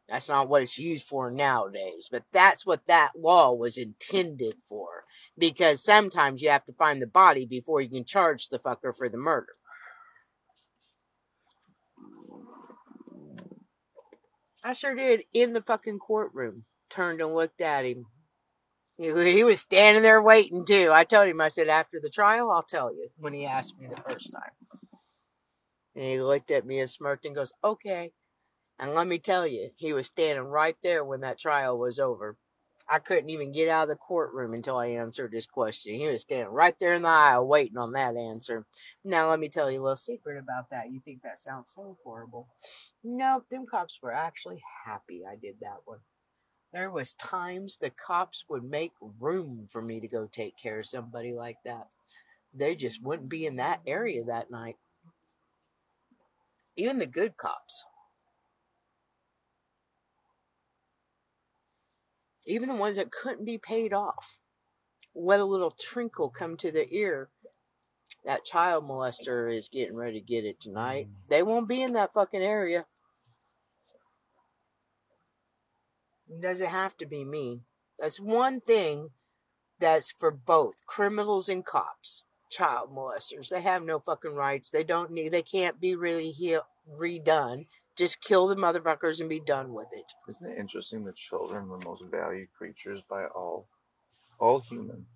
That's not what it's used for nowadays. But that's what that law was intended for. Because sometimes you have to find the body before you can charge the fucker for the murder. I sure did, in the fucking courtroom. Turned and looked at him. He, he was standing there waiting, too. I told him, I said, after the trial, I'll tell you, when he asked me the first time. And he looked at me and smirked and goes, okay. And let me tell you, he was standing right there when that trial was over. I couldn't even get out of the courtroom until I answered his question. He was standing right there in the aisle waiting on that answer. Now, let me tell you a little secret about that. You think that sounds so horrible. Nope, them cops were actually happy I did that one. There was times the cops would make room for me to go take care of somebody like that. They just wouldn't be in that area that night. Even the good cops. Even the ones that couldn't be paid off, let a little trinkle come to the ear. That child molester is getting ready to get it tonight. They won't be in that fucking area. It doesn't have to be me. That's one thing that's for both criminals and cops. Child molesters. They have no fucking rights. They don't need, they can't be really heal, redone. Just kill the motherfuckers and be done with it. Isn't it interesting that children were the most valued creatures by all, all human?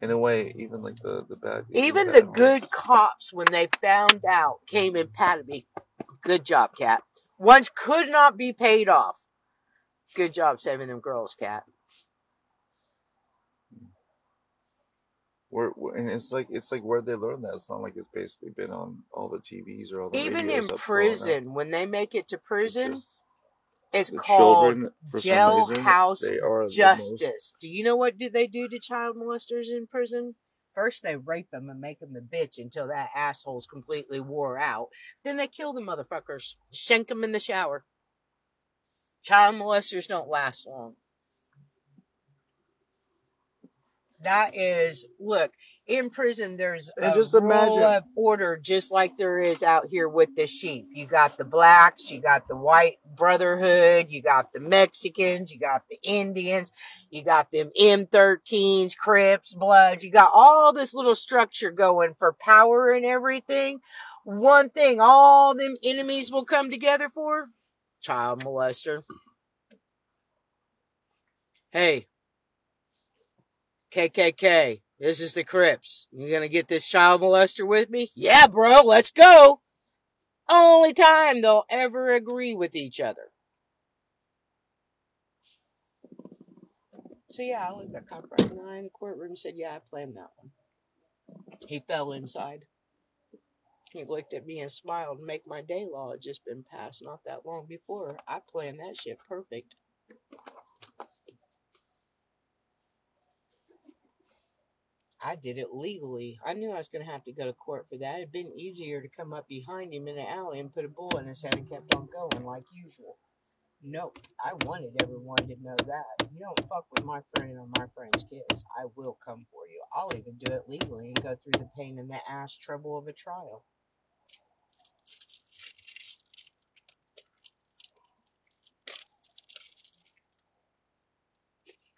In a way, even like the, the bad. Even, even the, bad the good cops, when they found out, came and patted me. Good job, Cat. Ones could not be paid off. Good job saving them girls, Cat. We're, and it's like it's like where they learn that. It's not like it's basically been on all the T Vs or all the even in prison. When they make it to prison, it's, just, it's called jailhouse justice. Do you know what do they do to child molesters in prison? First, they rape them and make them the bitch until that asshole's completely wore out. Then they kill the motherfuckers, shank them in the shower. Child molesters don't last long. That is, look, in prison, there's a just rule of order just like there is out here with the sheep. You got the blacks, you got the white brotherhood, you got the Mexicans, you got the Indians, you got them M thirteens, Crips, Bloods. You got all this little structure going for power and everything. One thing all them enemies will come together for, child molester. Hey. K K K, this is the Crips. You gonna get this child molester with me? Yeah, bro, let's go. Only time they'll ever agree with each other. So yeah, I looked that cop right in the eye in the courtroom and said, yeah, I planned that one. He fell inside. He looked at me and smiled. Make my day law had just been passed not that long before. I planned that shit perfect. I did it legally. I knew I was going to have to go to court for that. It had been easier to come up behind him in an alley and put a bullet in his head and kept on going like usual. No, I wanted everyone to know that. You don't fuck with my friend or my friend's kids. I will come for you. I'll even do it legally and go through the pain and the ass trouble of a trial.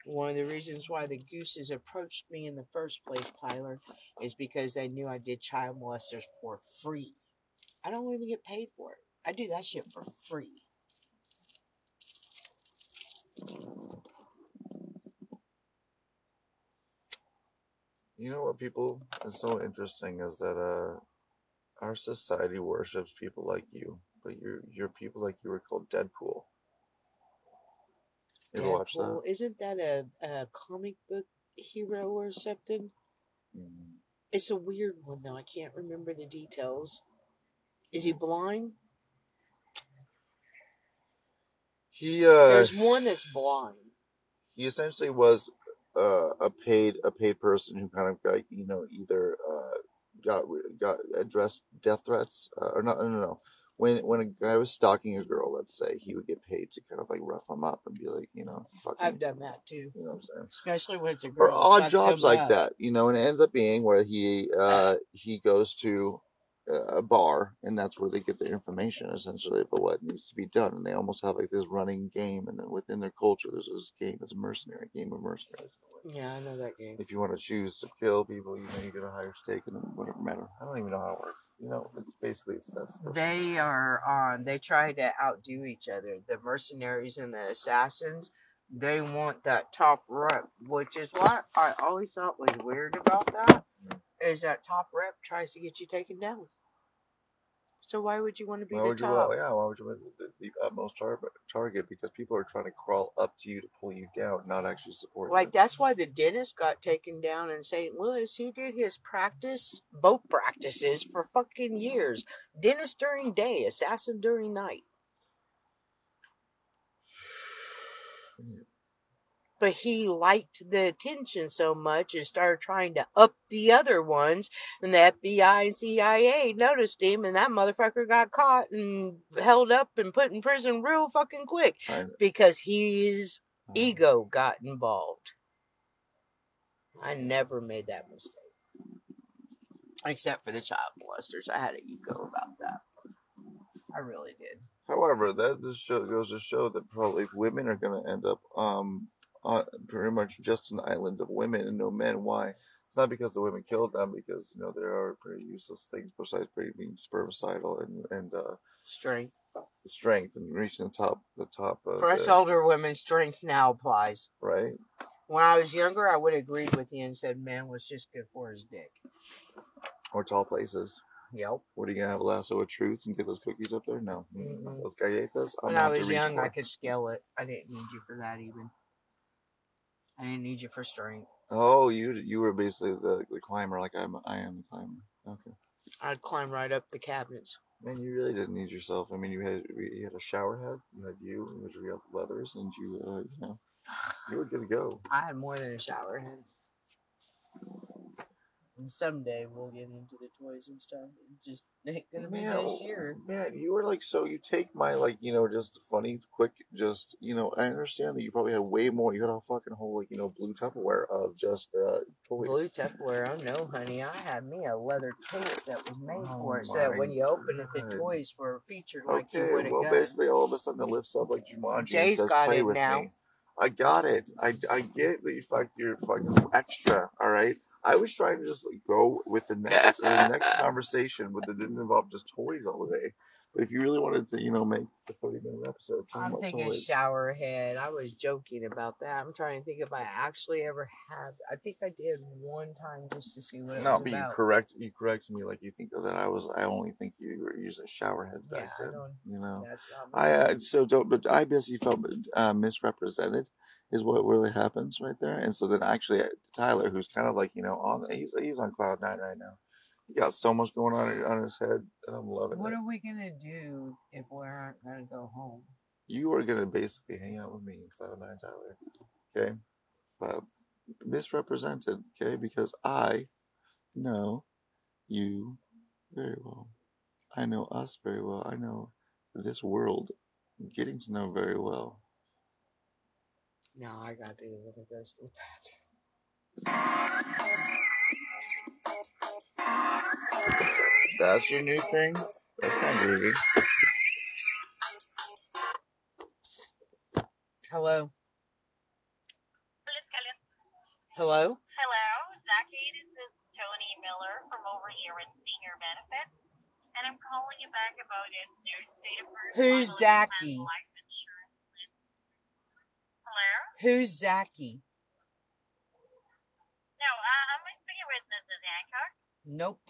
One of the reasons why the Gooses approached me in the first place, Tyler, is because they knew I did child molesters for free. I don't even get paid for it. I do that shit for free. You know what, people, it's so interesting is that uh, our society worships people like you, but you're, you're people like you were called Deadpool. You Deadpool, watch that? Isn't that a, a comic book hero or something? Mm-hmm. It's a weird one, though. I can't remember the details. Is he blind? He, uh, There's one that's blind. He essentially was uh, a paid a paid person who kind of got, you know, either uh, got got addressed death threats uh, or not. No, no, no. When when a guy was stalking a girl, let's say, he would get paid to kind of like rough him up and be like, you know, fucking, I've done that too. You know what I'm saying? Especially when it's a girl. Or odd jobs like that, you know, and it ends up being where he uh, he goes to a bar, and that's where they get their information essentially about what needs to be done. And they almost have like this running game, and then within their culture, there's this game. It's a mercenary game of mercenaries. Yeah, I know that game. If you want to choose to kill people, you know, you get a higher stake in whatever matter. I don't even know how it works. You know, it's basically it's that's they are on. They try to outdo each other. The mercenaries and the assassins. They want that top rep, which is what I always thought was weird about that. Mm-hmm. Is that top rep tries to get you taken down. So why would you want to be why the would top? You, well, yeah, why would you want the, the utmost tar- target? Because people are trying to crawl up to you to pull you down, not actually support you. Like, them. That's why the dentist got taken down in Saint Louis. He did his practice, both practices, for fucking years. Dentist during day, assassin during night. But he liked the attention so much and started trying to up the other ones. And the F B I and C I A noticed him, and that motherfucker got caught and held up and put in prison real fucking quick because his ego got involved. I never made that mistake. Except for the child molesters. I had an ego about that. I really did. However, that this show goes to show that probably women are going to end up um, on pretty much just an island of women and no men. Why? It's not because the women killed them, because, you know, there are pretty useless things besides pretty being spermicidal and and uh, strength, strength, and reaching the top, the top. Of For us the, older women, strength now applies. Right. When I was younger, I would have agreed with you and said, "Man was just good for his dick." Or tall places. Yep. What, are you going to have a lasso of truth and get those cookies up there? No. Mm-hmm. Those galletas? I'm when I was young, for. I could scale it. I didn't need you for that even. I didn't need you for strength. Oh, you you were basically the, the climber, like I'm, I am the climber. Okay. I'd climb right up the cabinets. Man, you really didn't need yourself. I mean, you had you had a shower head, you had you, you had real leathers, and you, uh, you know, you were good to go. I had more than a shower head. And someday we'll get into the toys and stuff. It's just ain't gonna be man, this year. Man, you were like, so you take my, like, you know, just funny, quick, just, you know, I understand that you probably had way more. You had a fucking whole, like, you know, blue Tupperware of just uh, toys. Blue Tupperware? Oh, no, honey. I had me a leather case that was made oh for it so that when you open it, the toys were featured like okay, you would have well, gotten. Basically, all of a sudden it lifts up like Jumanji. Jay's says, got play it with now. Me. I got it. I, I get that you fucked your fucking extra, all right? I was trying to just like go with the next the next conversation, but it didn't involve just toys all the day. But if you really wanted to, you know, make the thirty minute episode, I'm thinking showerhead. I was joking about that. I'm trying to think if I actually ever have. I think I did one time just to see what it no, was about. No, but you correct you correct me like you think that I was. I only think you were using a showerhead back yeah, then. You know, that's not I uh, so don't. But I basically felt uh, misrepresented. Is what really happens right there. And so then actually Tyler, who's kind of like, you know, on the, he's he's on cloud nine right now. He got so much going on on his head, and I'm loving what it. What are we gonna do if we aren't gonna go home? You are gonna basically hang out with me in cloud nine, Tyler. Okay, but misrepresented. Okay, because I know you very well. I know us very well. I know this world getting to know very well. No, I gotta do it when it goes to the bathroom. That's your new thing? That's kind of groovy. Hello? Hello? Hello, Zachy. This is Tony Miller from over here in Senior Benefits, and I'm calling you back about it. Who's Zachy? Hello? Who's Zachy? No, uh, I'm speaking with Missus Hancock. Nope.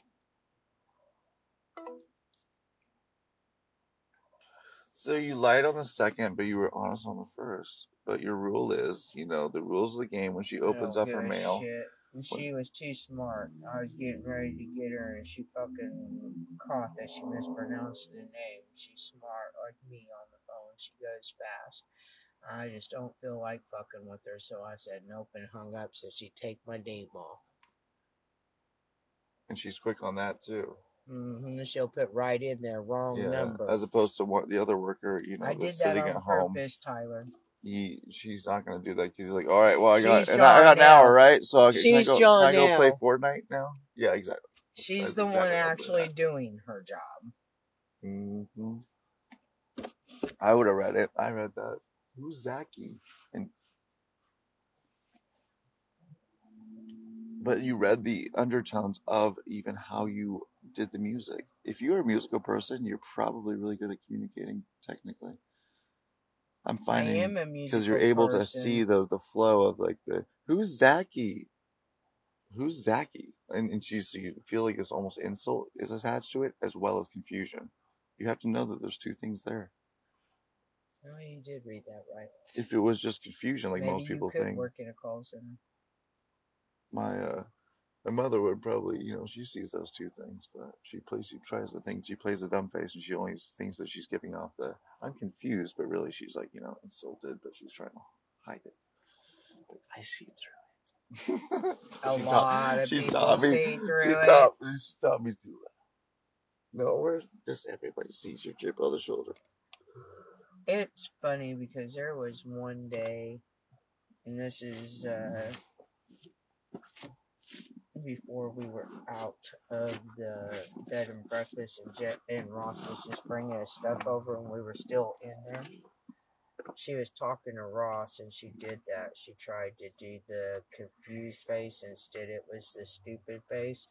So you lied on the second, but you were honest on the first. But your rule is, you know, the rules of the game, when she opens up her mail. Shit. And she was too smart. I was getting ready to get her, and she fucking caught that she mispronounced the name. She's smart, like me, on the phone. She goes fast. I just don't feel like fucking with her, so I said nope and hung up so she'd take my name off. And she's quick on that, too. Mm-hmm. She'll put right in there, wrong yeah, number. As opposed to what the other worker, you know, I did that on purpose, home. Tyler. He, she's not gonna do that. He's like, all right, well, I got, and I got an hour, right? So I, she's can I go, can I go play Fortnite now? Yeah, exactly. She's That's the exactly one actually doing her job. Mm-hmm. I would have read it. I read that. Who's Zachy? And but you read the undertones of even how you did the music. If you're a musical person, you're probably really good at communicating technically. I'm finding because you're able person. to see the the flow of like the who's Zachy, who's Zachy, and and she, so you feel like it's almost insult is attached to it as well as confusion. You have to know that there's two things there. Oh, you did read that right. If it was just confusion, like Maybe most people you could think, work in a call center. My uh, my mother would probably, you know, she sees those two things, but she plays, she tries to think, she plays a dumb face, and she only thinks that she's giving off the I'm confused, but really she's like, you know, insulted, but she's trying to hide it. But I see through it. a she lot taught, of she people taught me, see through she it. Taught, she taught me through it. No, we're just everybody sees your chip on the shoulder. It's funny because there was one day, and this is uh, before we were out of the bed and breakfast, and Jet and Ross was just bringing his stuff over, and we were still in there. She was talking to Ross, and she did that. She tried to do the confused face. Instead, it was the stupid face,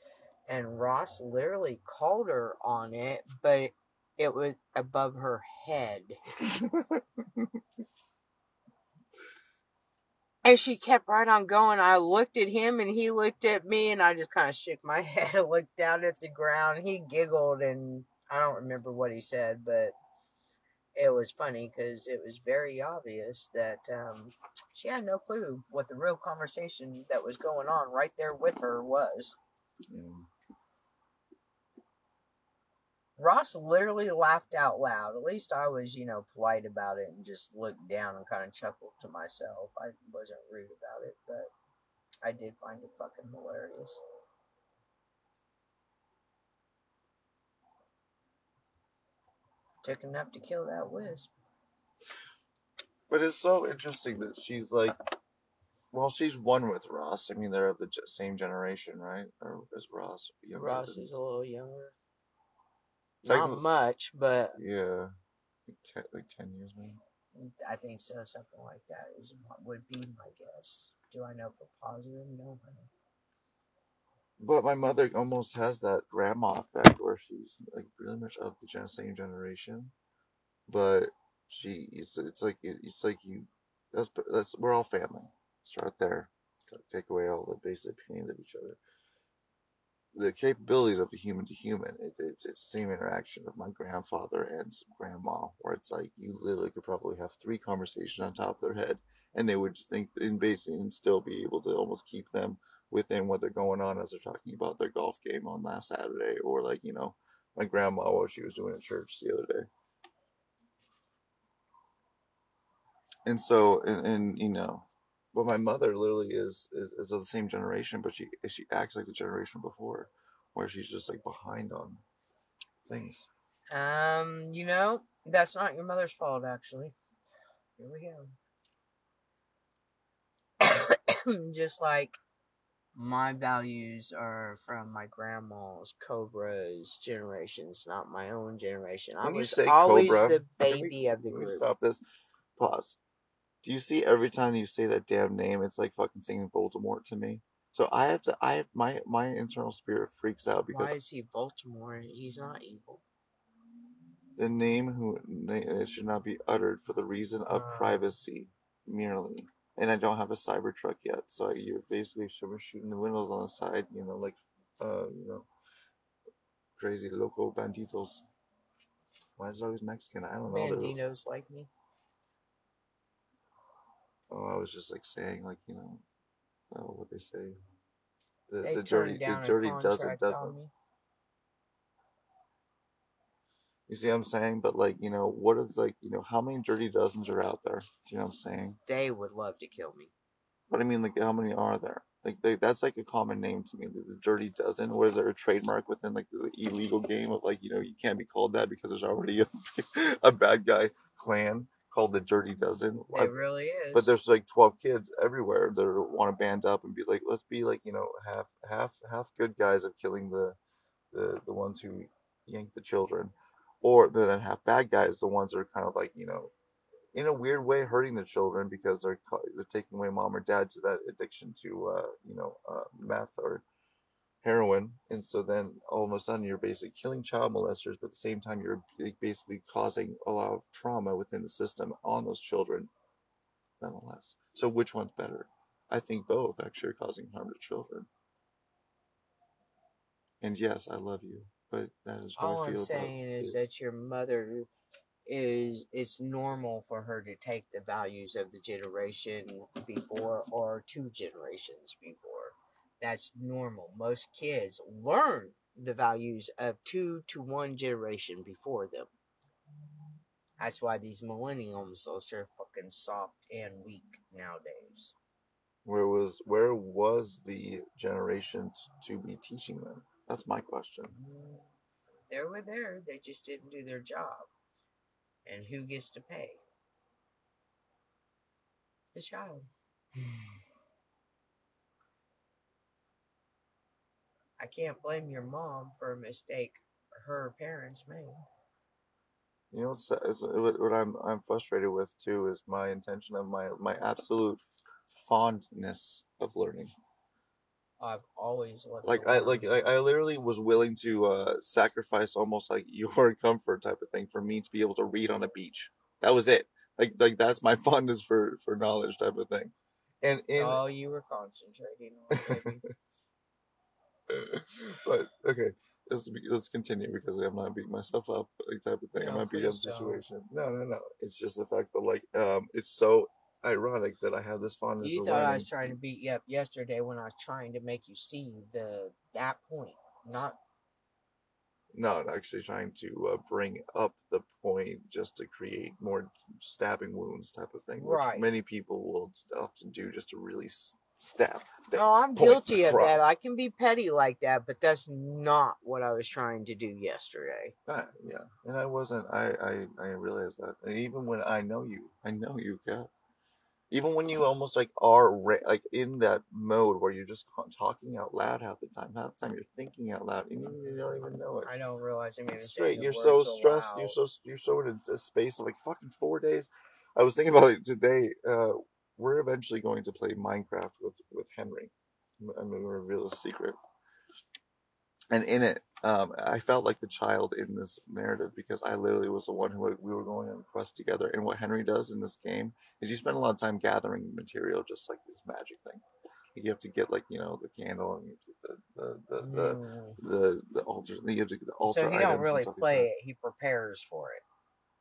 and Ross literally called her on it, but it It was above her head. And she kept right on going. I looked at him and he looked at me, and I just kind of shook my head and looked down at the ground. He giggled, and I don't remember what he said, but it was funny because it was very obvious that um, she had no clue what the real conversation that was going on right there with her was. Mm. Ross literally laughed out loud. At least I was, you know, polite about it and just looked down and kind of chuckled to myself. I wasn't rude about it, but I did find it fucking hilarious. Took enough to kill that wisp. But it's so interesting that she's like, well, she's one with Ross. I mean, they're of the same generation, right? Or is Ross younger? Ross is a little younger. Not much, but yeah, like ten, like ten years maybe. I think so, something like that is would be my guess. Do I know for positive? No. But my mother almost has that grandma effect where she's like really much of the same generation, but she it's, it's like it, it's like you that's that's we're all family. Start there, take away all the basic opinions of each other. The capabilities of the human to human, it, it's, it's the same interaction with my grandfather and grandma, where it's like you literally could probably have three conversations on top of their head, and they would think in basically and still be able to almost keep them within what they're going on as they're talking about their golf game on last Saturday, or like, you know, my grandma, what she was doing at church the other day. And so, and, and you know. But my mother literally is, is is of the same generation, but she she acts like the generation before, where she's just like behind on things. Um, you know, That's not your mother's fault, actually. Here we go. Just like my values are from my grandma's, Cobra's generations, not my own generation. I was always Cobra, the baby we, of the group. Stop this. Pause. Do you see every time you say that damn name, it's like fucking saying Voldemort to me? So I have to, I have, my, my internal spirit freaks out because... Why is he Voldemort? He's not evil. The name, who it should not be uttered for the reason of uh, privacy, merely. And I don't have a Cybertruck yet, so you're basically shooting the windows on the side, you know, like, uh, you know, crazy local banditos. Why is it always Mexican? I don't know. Banditos like me. Oh, I was just like saying, like, you know, I don't know what they say. The, they the dirty, the dirty doesn't, doesn't. You see what I'm saying? But like, you know, what is like, you know, how many dirty dozens are out there? Do you know what I'm saying? They would love to kill me. But I mean, like, how many are there? Like, they, that's like a common name to me. The, the dirty dozen. What is there, a trademark within like the illegal game of like, you know, you can't be called that because there's already a, a bad guy clan called the Dirty Dozen. It I, really is. But there's like twelve kids everywhere that want to band up and be like, let's be like, you know, half half half good guys of killing the the the ones who yank the children. Or then half bad guys, the ones that are kind of like, you know, in a weird way hurting the children because they're, they're taking away mom or dad to that addiction to, uh, you know, uh, meth or heroin. And so then all of a sudden you're basically killing child molesters, but at the same time you're basically causing a lot of trauma within the system on those children nonetheless. So which one's better? I think both actually are causing harm to children. And yes, I love you. But that is what all I feel I'm saying about is it. That your mother is, it's normal for her to take the values of the generation before or two generations before. That's normal. Most kids learn the values of two to one generation before them. That's why these millennials are so fucking soft and weak nowadays. Where was where was the generation to be teaching them? That's my question. They were there. They just didn't do their job. And who gets to pay? The child. I can't blame your mom for a mistake her parents made. You know what's, what I'm I'm frustrated with too is my intention of my my absolute fondness of learning. I've always loved like I like I, I literally was willing to uh, sacrifice almost like your comfort type of thing for me to be able to read on a beach. That was it. Like like that's my fondness for, for knowledge type of thing. And in all you were concentrating on, baby. But okay, let's let's continue because I'm not beating myself up like type of thing. No, I'm not beating up the situation. No, no, no. It's just the fact that like um, it's so ironic that I have this fondness. You thought learning. I was trying to beat you up yesterday when I was trying to make you see the that point, not. No, actually trying to uh, bring up the point just to create more stabbing wounds type of thing, which right. Many people will often do just to really stab. No, I'm guilty across. Of that. I can be petty like that, but that's not what I was trying to do yesterday. Uh, yeah, and I wasn't. I, I I realized that, and even when I know you, I know you got. Even when you almost like are like in that mode where you're just talking out loud half the time, half the time you're thinking out loud, and you don't even know it. I don't realize I'm even saying the You're word so stressed. Loud. You're so you're so in a space of like fucking four days. I was thinking about it today. Uh, we're eventually going to play Minecraft with with Henry. I'm going to reveal a secret. And in it, um, I felt like the child in this narrative because I literally was the one who we were going on quest together. And what Henry does in this game is you spend a lot of time gathering material, just like this magic thing. Like you have to get like you know the candle and you get the the the the, mm. the, the altar. You have to get the altar. So he don't really play like it. He prepares for it.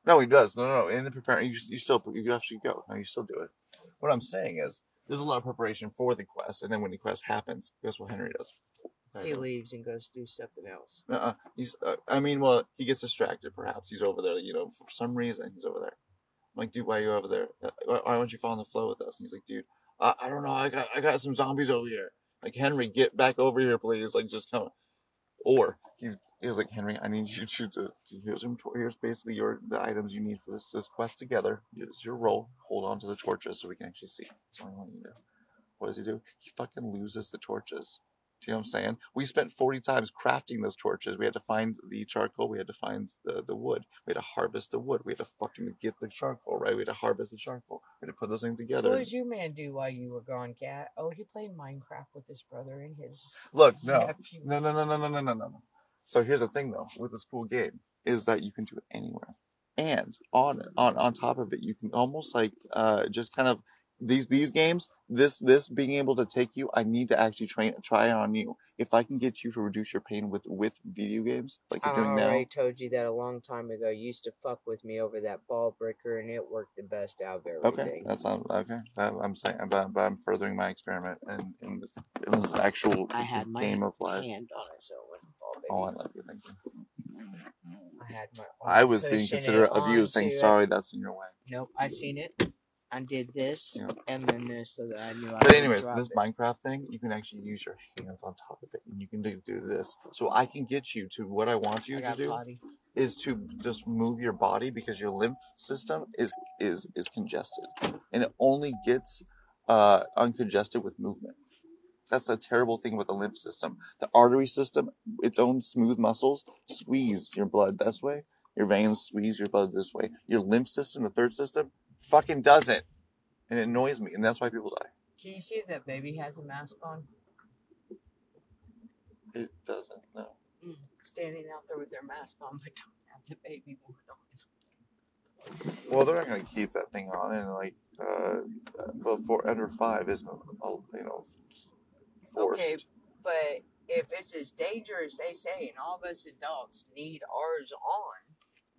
No, he does. No, no, no. In the preparing, you you still you actually go. No, you still do it. What I'm saying is there's a lot of preparation for the quest, and then when the quest happens, guess what Henry does. He leaves and goes to do something else. Uh-uh. He's, uh, I mean, well, he gets distracted, perhaps. He's over there, you know, for some reason, he's over there. I'm like, dude, why are you over there? Why, why don't you follow the flow with us? And he's like, dude, I, I don't know. I got I got some zombies over here. Like, Henry, get back over here, please. Like, just come. Or he's he was like, Henry, I need you to, to here's, here's basically your the items you need for this this quest together. It's your role. Hold on to the torches so we can actually see. That's what I want you to do. What does he do? He fucking loses the torches. Do you know what I'm saying? We spent forty times crafting those torches. We had to find the charcoal. We had to find the, the wood. We had to harvest the wood. We had to fucking get the charcoal, right? We had to harvest the charcoal. We had to put those things together. So what did you man do while you were gone, Cat? Oh, he played Minecraft with his brother and his... Look, no. No, no, no, no, no, no, no, no. So here's the thing, though, with this cool game, is that you can do it anywhere. And on on, on top of it, you can almost, like, uh, just kind of... These these games, this this being able to take you, I need to actually train try it on you. If I can get you to reduce your pain with, with video games, like you're doing now. I already told you that a long time ago. You used to fuck with me over that ball breaker, and it worked the best out of everything. Okay, that's not okay. I'm saying, but I'm furthering my experiment in, in, this, in this actual I had my game of life. Hand on it, so it wouldn't fall, baby. Oh, I love you. Thank you. I had my. I was being considerate of you, saying sorry. That's in your way. Nope, I seen it. I did this, yeah. And then this, so that I knew I But anyways, this it. Minecraft thing, you can actually use your hands on top of it, and you can do, do this. So I can get you to what I want you I got to do body. Is to just move your body, because your lymph system is is, is congested, and it only gets uh, uncongested with movement. That's the terrible thing with the lymph system. The artery system, its own smooth muscles, squeeze your blood this way. Your veins squeeze your blood this way. Your lymph system, the third system, fucking doesn't, and it annoys me, and that's why people die. Can you see if that baby has a mask on? It doesn't, no. Mm, standing out there with their mask on, but don't have the baby born on. Well, they're not going to keep that thing on, and like uh, before under five isn't, you know, forced. Okay, but if it's as dangerous as they say, and all of us adults need ours on.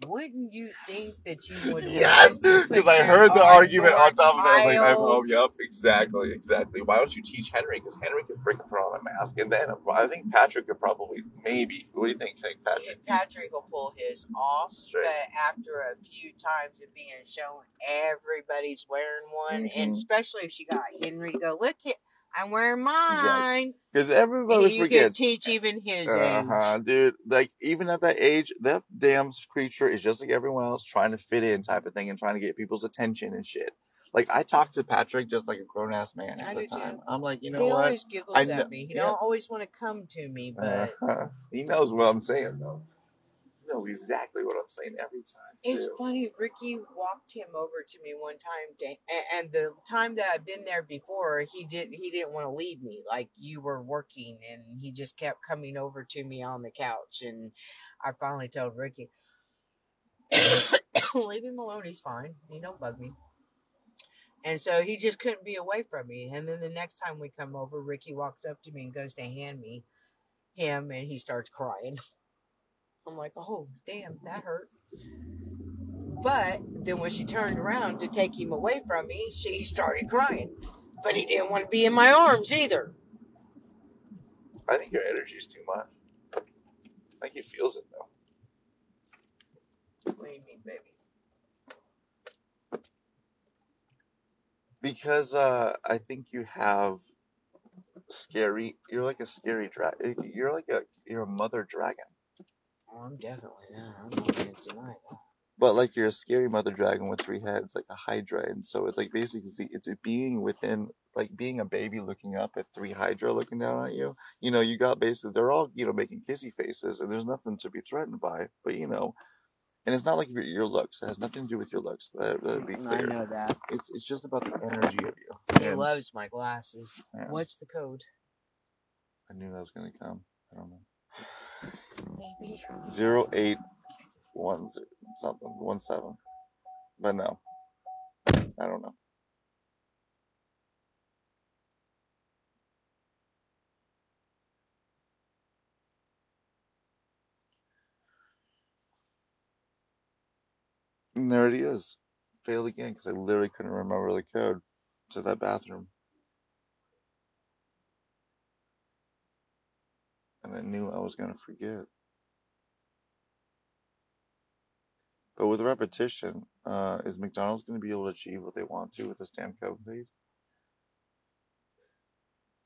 Wouldn't you think that you would? Yes, because I heard the argument on top of it. I was like, I, oh, yep, exactly, exactly. Why don't you teach Henry? Because Henry could freaking put on a mask, and then I think Patrick could probably, maybe. What do you think, think Patrick? Patrick will pull his off, straight. But after a few times of being shown, everybody's wearing one, mm-hmm. And especially if she got Henry to go, look at. I'm wearing mine. Because exactly. Everybody you forgets. You can teach even his age. Uh-huh, dude. Like, even at that age, that damn creature is just like everyone else, trying to fit in type of thing and trying to get people's attention and shit. Like, I talked to Patrick just like a grown-ass man at I the time. Too. I'm like, you know he what? He always giggles I at me. He yeah. don't always want to come to me, but... Uh-huh. He knows what I'm saying, though. He knows exactly what I'm saying every time. It's too. Funny. Ricky walked him over to me one time, to, and, and the time that I've been there before, he didn't. He didn't want to leave me. Like you were working, and he just kept coming over to me on the couch. And I finally told Ricky, "Leave him alone. He's fine. He don't bug me." And so he just couldn't be away from me. And then the next time we come over, Ricky walks up to me and goes to hand me him, and he starts crying. I'm like, "Oh, damn, that hurt." But then when she turned around to take him away from me, she started crying. But he didn't want to be in my arms either. I think your energy's too much. I think he feels it, though. What do you mean, baby? Because uh, I think you have scary... You're like a scary dragon. You're like a, you're a mother dragon. Oh, I'm definitely not. I'm not going to deny that. But like you're a scary mother dragon with three heads, like a hydra, and so it's like basically it's a being within, like being a baby looking up at three hydra looking down at you. You know, you got basically they're all you know making kissy faces, and there's nothing to be threatened by. But you know, and it's not like your, your looks. It has nothing to do with your looks. That would be clear. I know that. It's it's just about the energy of you. He and, loves my glasses. Yeah. What's the code? I knew that was going to come. I don't know. Maybe zero eight. One something, one seven, but no, I don't know. And there it is. Failed again because I literally couldn't remember the code to that bathroom, and I knew I was gonna forget. But with repetition, uh, is McDonald's going to be able to achieve what they want to with this damn code feed?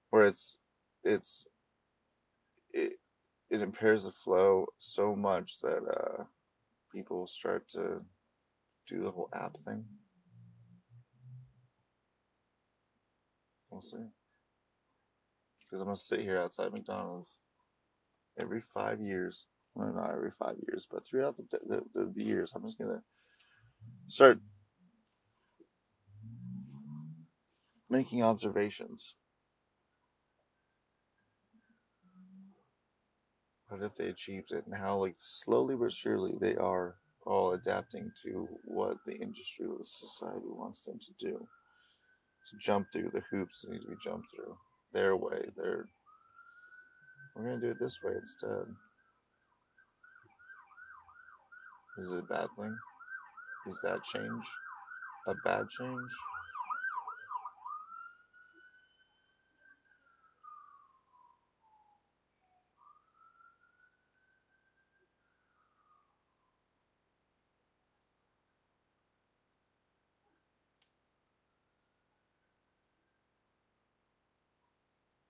Where it's, it's, it, it impairs the flow so much that uh, people start to do the whole app thing. We'll see. Because I'm going to sit here outside McDonald's every five years. Well, not every five years, but throughout the, the, the, the years, I'm just going to start making observations. What if they achieved it, and how, like, slowly but surely they are all adapting to what the industry or the society wants them to do, to jump through the hoops that need to be jumped through their way. They're, we're going to do it this way instead. Is it a bad thing? Is that change a bad change?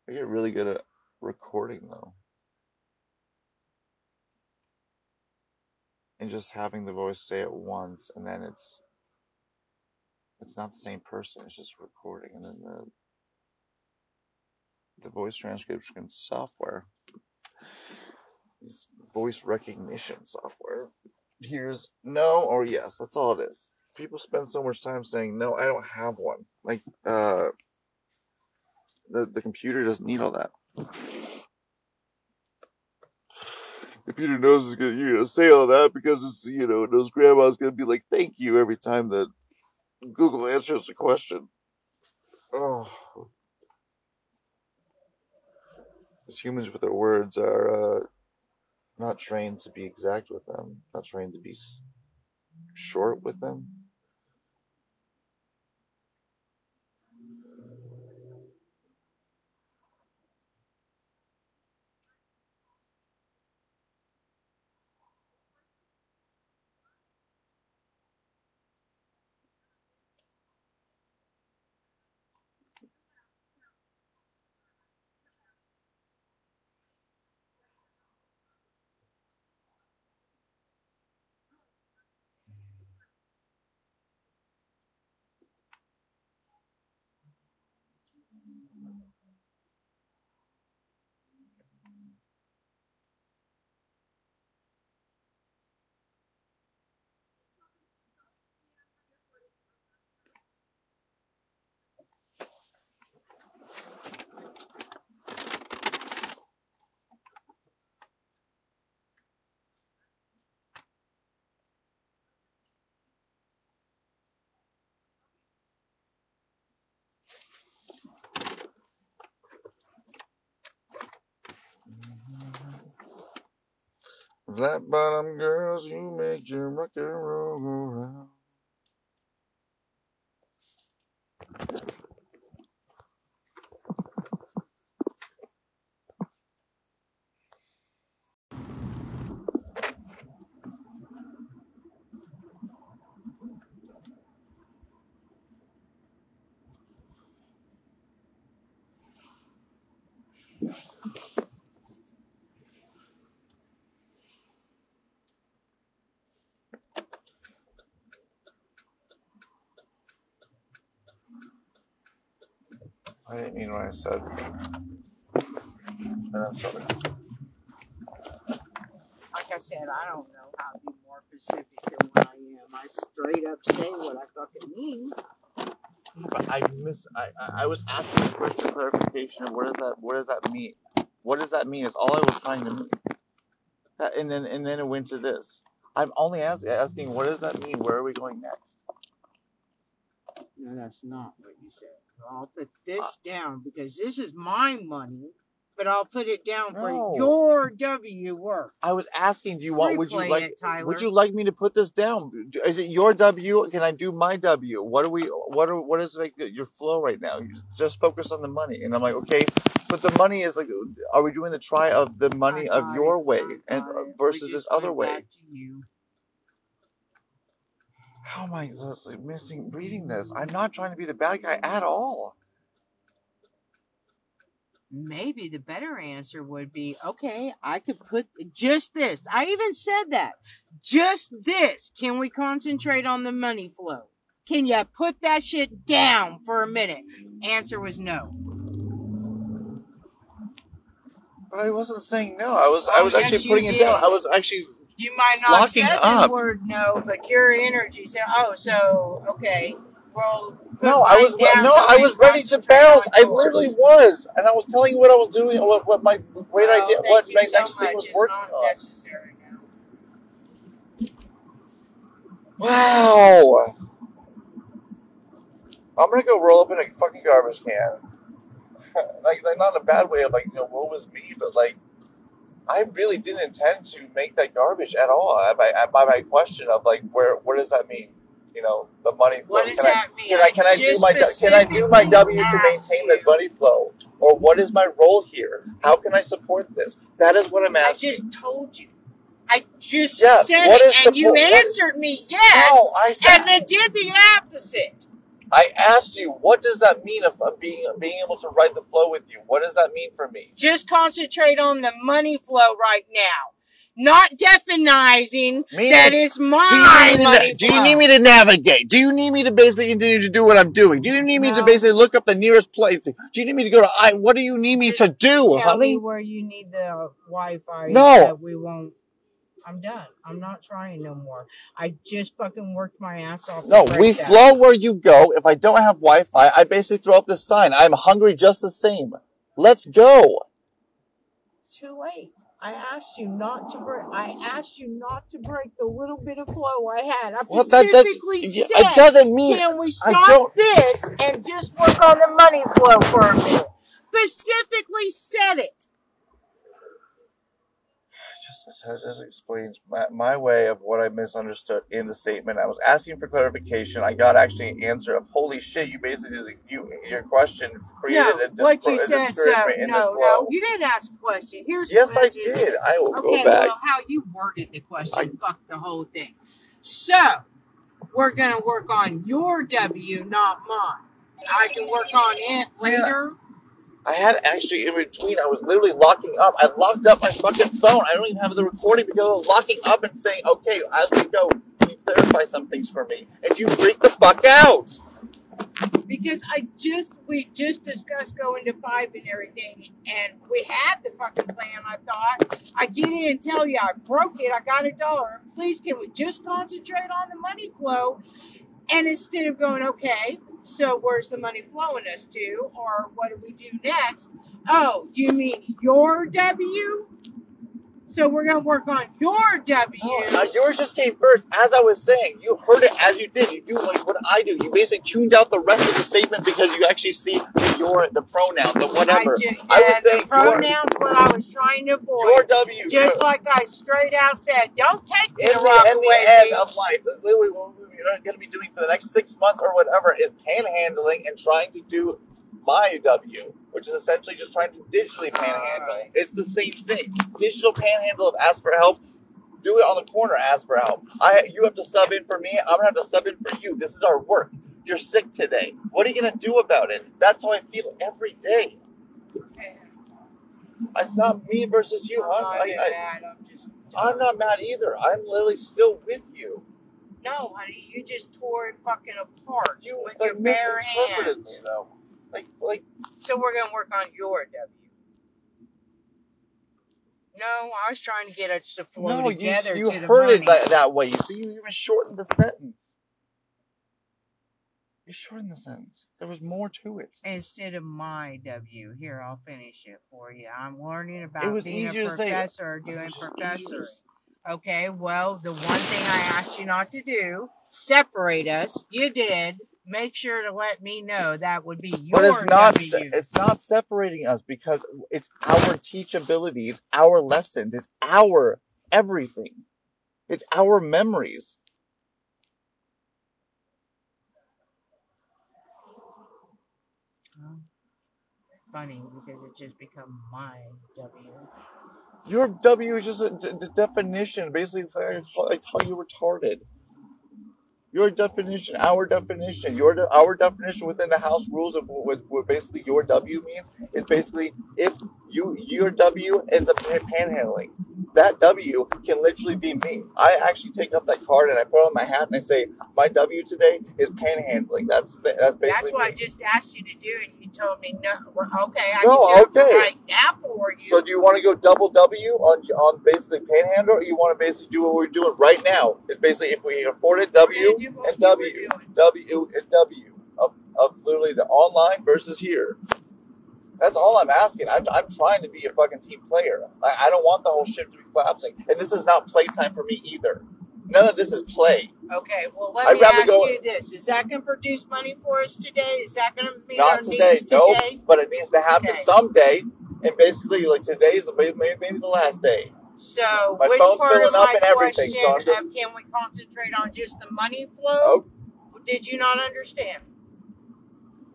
I get really good at recording, though. And just having the voice say it once, and then it's it's not the same person, it's just recording. And then the, the voice transcription software, this voice recognition software, here's no or yes. That's all it is. People spend so much time saying, no, I don't have one. Like, uh... The, the computer doesn't need all that. The computer knows it's going to say all that because it's, you know, it knows grandma's going to be like, thank you every time that Google answers a question. Oh. As humans with our words are uh, not trained to be exact with them, not trained to be s- short with them. Flat bottom girls, you make your rock and roll go round. I didn't mean what I said. No, sorry. Like I said, I don't know how to be more specific than what I am. I straight up say what I fucking mean. But I miss. I I was asking for clarification. What does that? What does that mean? What does that mean? Is all I was trying to mean. That, and then and then it went to this. I'm only asking asking what does that mean? Where are we going next? No, that's not what you said. I'll put this down because this is my money, but I'll put it down no. for your W work. I was asking, do you want? Would you like? It, would you like me to put this down? Is it your W? Can I do my W? What are we? What are? What is like your flow right now? You just focus on the money, and I'm like, okay, but the money is like, are we doing the try of the money of your it, way and it. versus this other way? How am I missing reading this? I'm not trying to be the bad guy at all. maybe the better answer would be, okay, I could put just this. I even said that. Just this. Can we concentrate on the money flow? Can you put that shit down for a minute? Answer was no. I wasn't saying no. I was I was oh, actually yes, putting it did. down. I was actually You might not have said up. the word no, but your energy said, oh, so, okay. Well, no, I was down, no, I was ready to balance. I literally was, and I was telling you what I was doing, what, what my great oh, idea, what my so next much. thing was it's working on. Wow! I'm gonna go roll up in a fucking garbage can. like, like, not in a bad way of like, you know, woe is me, but like, I really didn't intend to make that garbage at all. By by my question of like, where, what does that mean? You know, the money flow. What does can that I, mean? Can I, can I do my can I do my W to maintain the money flow? Or what is my role here? How can I support this? That is what I'm asking. I just told you. I just yeah, said it, and support? you answered me yes, no, I said, and then did the opposite. I asked you, what does that mean of being being able to ride the flow with you? What does that mean for me? Just concentrate on the money flow right now. Not definizing me, that is my money. Do you need me to navigate? Do you need me to basically continue to do what I'm doing? Do you need me no. to basically look up the nearest place? Do you need me to go to I? What do you need me Just to do? Tell me where you need the Wi-Fi. No, that we won't. I'm done. I'm not trying no more. I just fucking worked my ass off. No, we that. flow where you go. If I don't have Wi-Fi, I basically throw up this sign. I'm hungry just the same. Let's go. Too late. I asked you not to break. I asked you not to break the little bit of flow I had. I well, specifically that, said, "It doesn't mean can we stop this and just work on the money flow for a minute?" Specifically said it. Just, just, just explains my, my way of what I misunderstood in the statement. I was asking for clarification. I got actually an answer of, "Holy shit! You basically you your question created no, a, dis- what you a said, discouragement so, in no, the flow." No, no, you didn't ask a question. Here's yes, I did. did. I will okay, go back. Okay, well, how you worded the question I, fucked the whole thing. So we're gonna work on your W, not mine. I can work on it later. Yeah. I had actually in between, I was literally locking up. I locked up my fucking phone. I don't even have the recording because I was locking up and saying, okay, as we go, can you clarify some things for me? And you freak the fuck out. Because I just, we just discussed going to five and everything. And we had the fucking plan, I thought. I get in and tell you, I broke it. I got a dollar. Please, can we just concentrate on the money flow? And instead of going, okay, so where's the money flowing us to? Or what do we do next? Oh, you mean your W? So we're going to work on your W. Oh, now yours just came first. As I was saying, you heard it as you did. You do like what I do. You basically tuned out the rest of the statement because you actually see the your, the pronoun, the whatever. I, just, I was saying the pronoun's what I was trying to avoid. Your W. Just your, like I straight out said, don't take me the wrong way. In the end of life, literally what we're going to be doing for the next six months or whatever is panhandling and trying to do my W, which is essentially just trying to digitally panhandle. Right. It's the same thing. Digital panhandle of ask for help. Do it on the corner, ask for help. I, you have to sub in for me. I'm going to have to sub in for you. This is our work. You're sick today. What are you going to do about it? That's how I feel every day. Okay. It's not me versus you. I'm, I'm, not, I, mad. I, I'm, just I'm not mad either. I'm literally still with you. No, honey. You just tore it fucking apart. You with like, your bare misinterpreted hands. me, though. Like, like, so we're going to work on your W. No, I was trying to get us to flow no, together you, you to the money. No, you heard it that, that way. You see, you even shortened the sentence. You shortened the sentence. There was more to it. Instead of my W, here, I'll finish it for you. I'm learning about it was being easier a professor to say, doing professor. Okay, well, the one thing I asked you not to do, separate us, you did. Make sure to let me know. That would be your But it's not, se- it's not separating us because it's our teachability. It's our lessons. It's our everything. It's our memories. Well, funny because it just become my W. Your W is just a d- d- definition. Basically, I, I tell you retarded. your definition, our definition, your de- our definition within the house rules of what, what basically your W means is basically if you your W ends up panhandling, that W can literally be me. I actually take up that card and I put on my hat and I say my W today is panhandling. That's that's basically. That's what me. I just asked you to do, and you told me no. Well, okay, I no, can do okay. it right now for you. So do you want to go double W on on basically panhandle, or you want to basically do what we're doing right now? It's basically if we afford it, W. And W, W, and W of, of literally the online versus here. That's all I'm asking. I'm, I'm trying to be a fucking team player. I, I don't want the whole ship to be collapsing. And this is not playtime for me either. None of this is play. Okay, well, let I'd me ask go, you this. Is that going to produce money for us today? Is that going to meet our today, needs today? Not today, no, but it needs to happen okay. someday. And basically, like, today's maybe the last day. So, my which phone's part filling of up my and everything, question so I'm just, can we concentrate on just the money flow? Oh, did you not understand?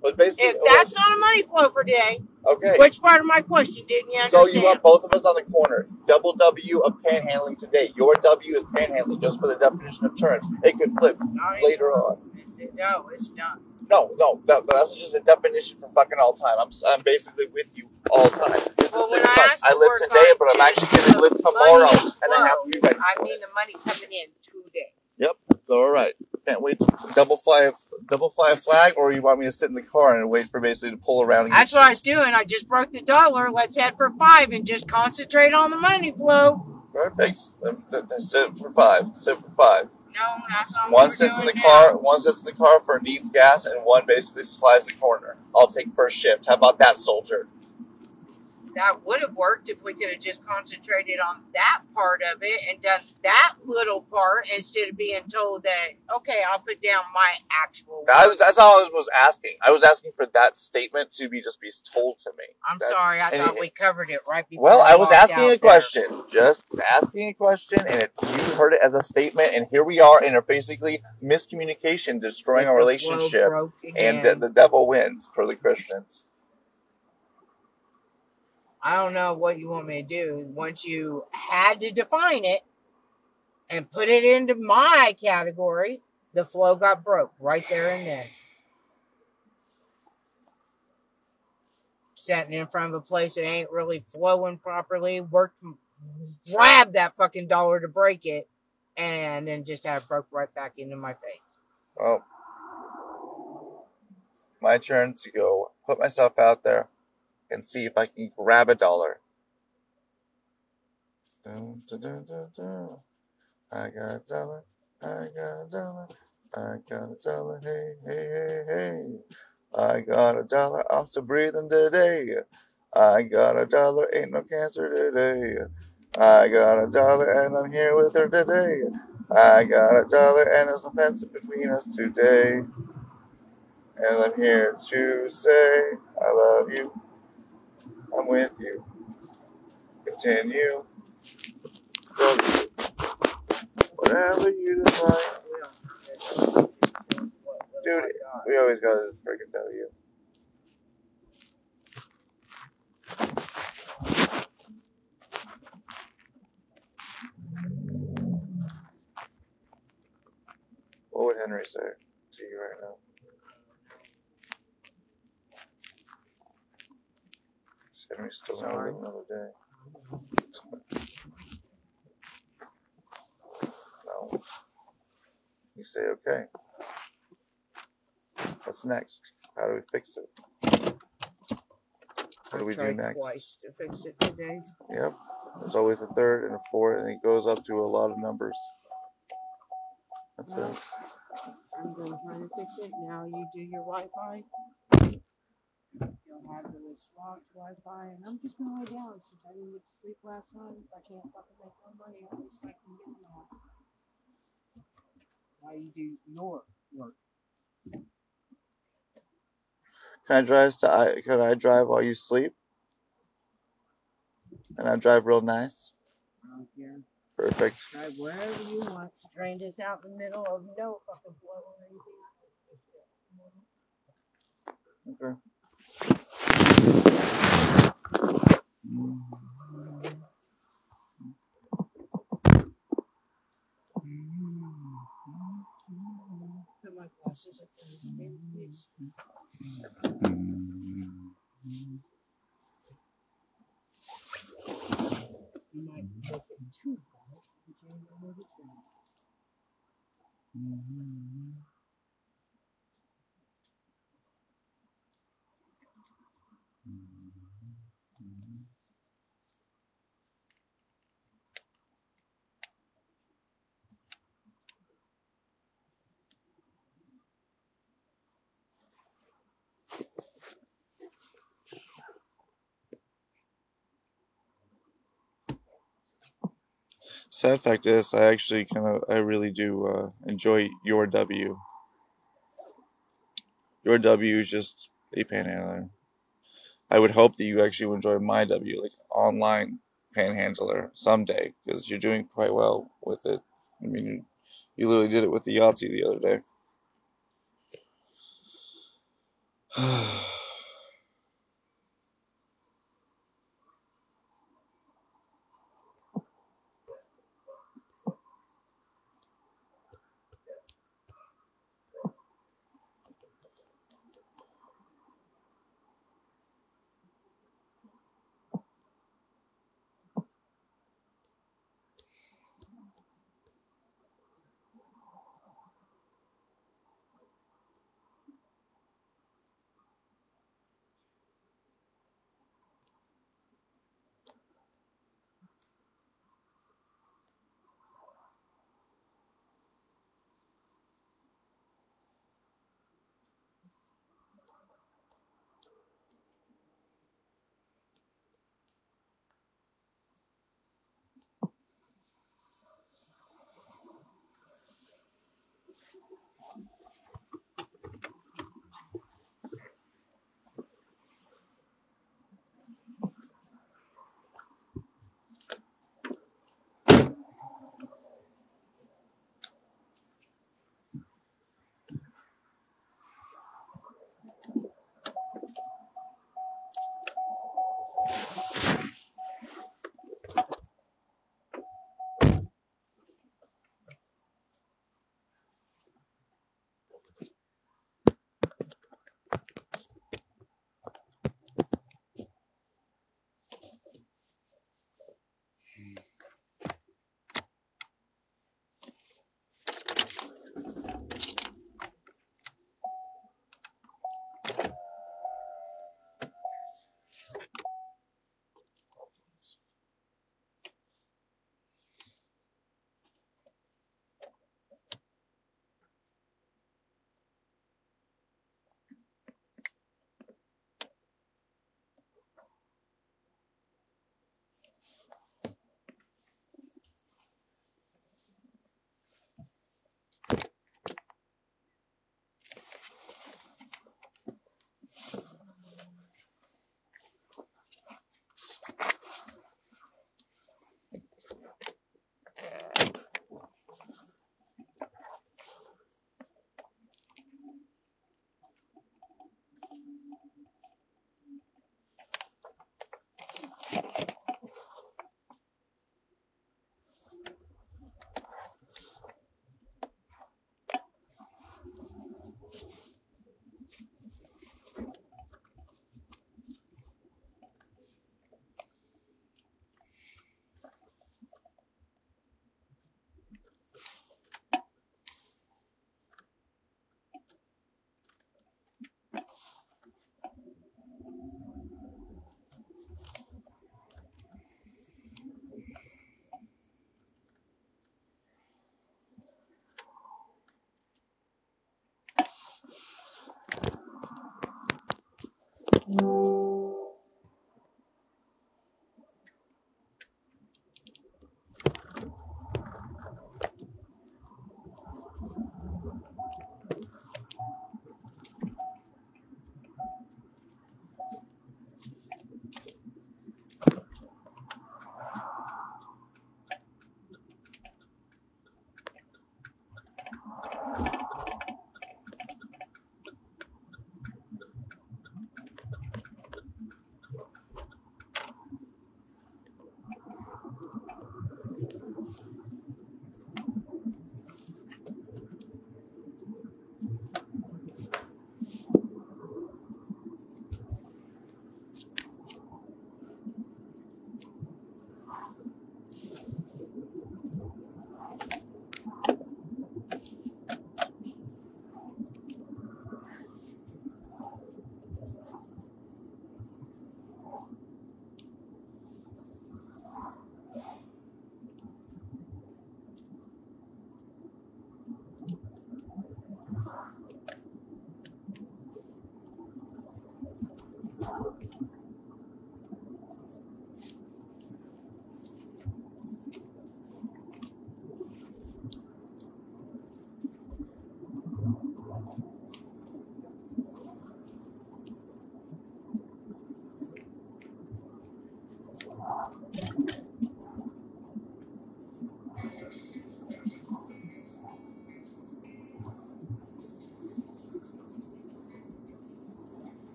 Well, basically, if that's well, not a money flow for today, okay. Which part of my question didn't you understand? So you want both of us on the corner. Double W of panhandling today. Your W is panhandling, just for the definition of terms. It could flip not later anymore. on. No, it's not. No, no, that, that's just a definition for fucking all time. I'm I'm basically with you all time. This well, is six months. I, I live today, but I'm actually going to live tomorrow. Flow, and I have you guys. I mean, the money coming in today. Yep. So, all right. Can't wait. Double fly, double fly a flag, or you want me to sit in the car and wait for basically to pull around? And that's what I was doing. I just broke the dollar. Let's head for five and just concentrate on the money flow. Perfect. Sit for five. Sit for five. No, that's not one sits in the now. car, one sits in the car for needs gas, and one basically supplies the corner. I'll take first shift. How about that, soldier? That would have worked if we could have just concentrated on that part of it and done that little part instead of being told that, okay, I'll put down my actual. That was, that's all I was asking. I was asking for that statement to be just be told to me. I'm that's, sorry, I thought it, we covered it right before. Well, I was asking a there. question, just asking a question, and it, you heard it as a statement, and here we are, and are basically miscommunication destroying our relationship, and the, the devil wins for the Christians. I don't know what you want me to do. Once you had to define it and put it into my category, the flow got broke right there and then. Sitting in front of a place that ain't really flowing properly, worked, grabbed that fucking dollar to break it, and then just had it broke right back into my face. Well, my turn to go put myself out there and see if I can grab a dollar. Dun, dun, dun, dun, dun. I got a dollar, I got a dollar, I got a dollar, hey, hey, hey, hey. I got a dollar, I'm still breathing today. I got a dollar, ain't no cancer today. I got a dollar and I'm here with her today. I got a dollar and there's no fence between us today. And I'm here to say I love you. I'm with you. Continue. Whatever you decide. Dude, we always got to freaking tell you. What would Henry say to you right now? Henry's still sorry. Another day. No. You say, okay. What's next? How do we fix it? What do we do next? Twice to fix it today. Yep. There's always a third and a fourth, and it goes up to a lot of numbers. That's well, it. I'm going to try to fix it. Now you do your Wi-Fi. Have this watch Wi-Fi, and I'm just gonna lie down since I didn't get to sleep last night. If I can't fucking make no money, at least I can get more. How you do your work? Can I drive? To I could I drive while you sleep? And I drive real nice. I don't care. Perfect. Drive wherever you want. Drain this out in the middle of no fucking blow or anything. Okay. Mm-hmm. my classes at my favorite place. You might take it too far, but you ain't gonna move it down. Sad fact is, I actually kind of, I really do uh, enjoy Your W. Your W is just a panhandler. I would hope that you actually would enjoy My W, like online panhandler, someday, because you're doing quite well with it. I mean, you, you literally did it with the Yahtzee the other day.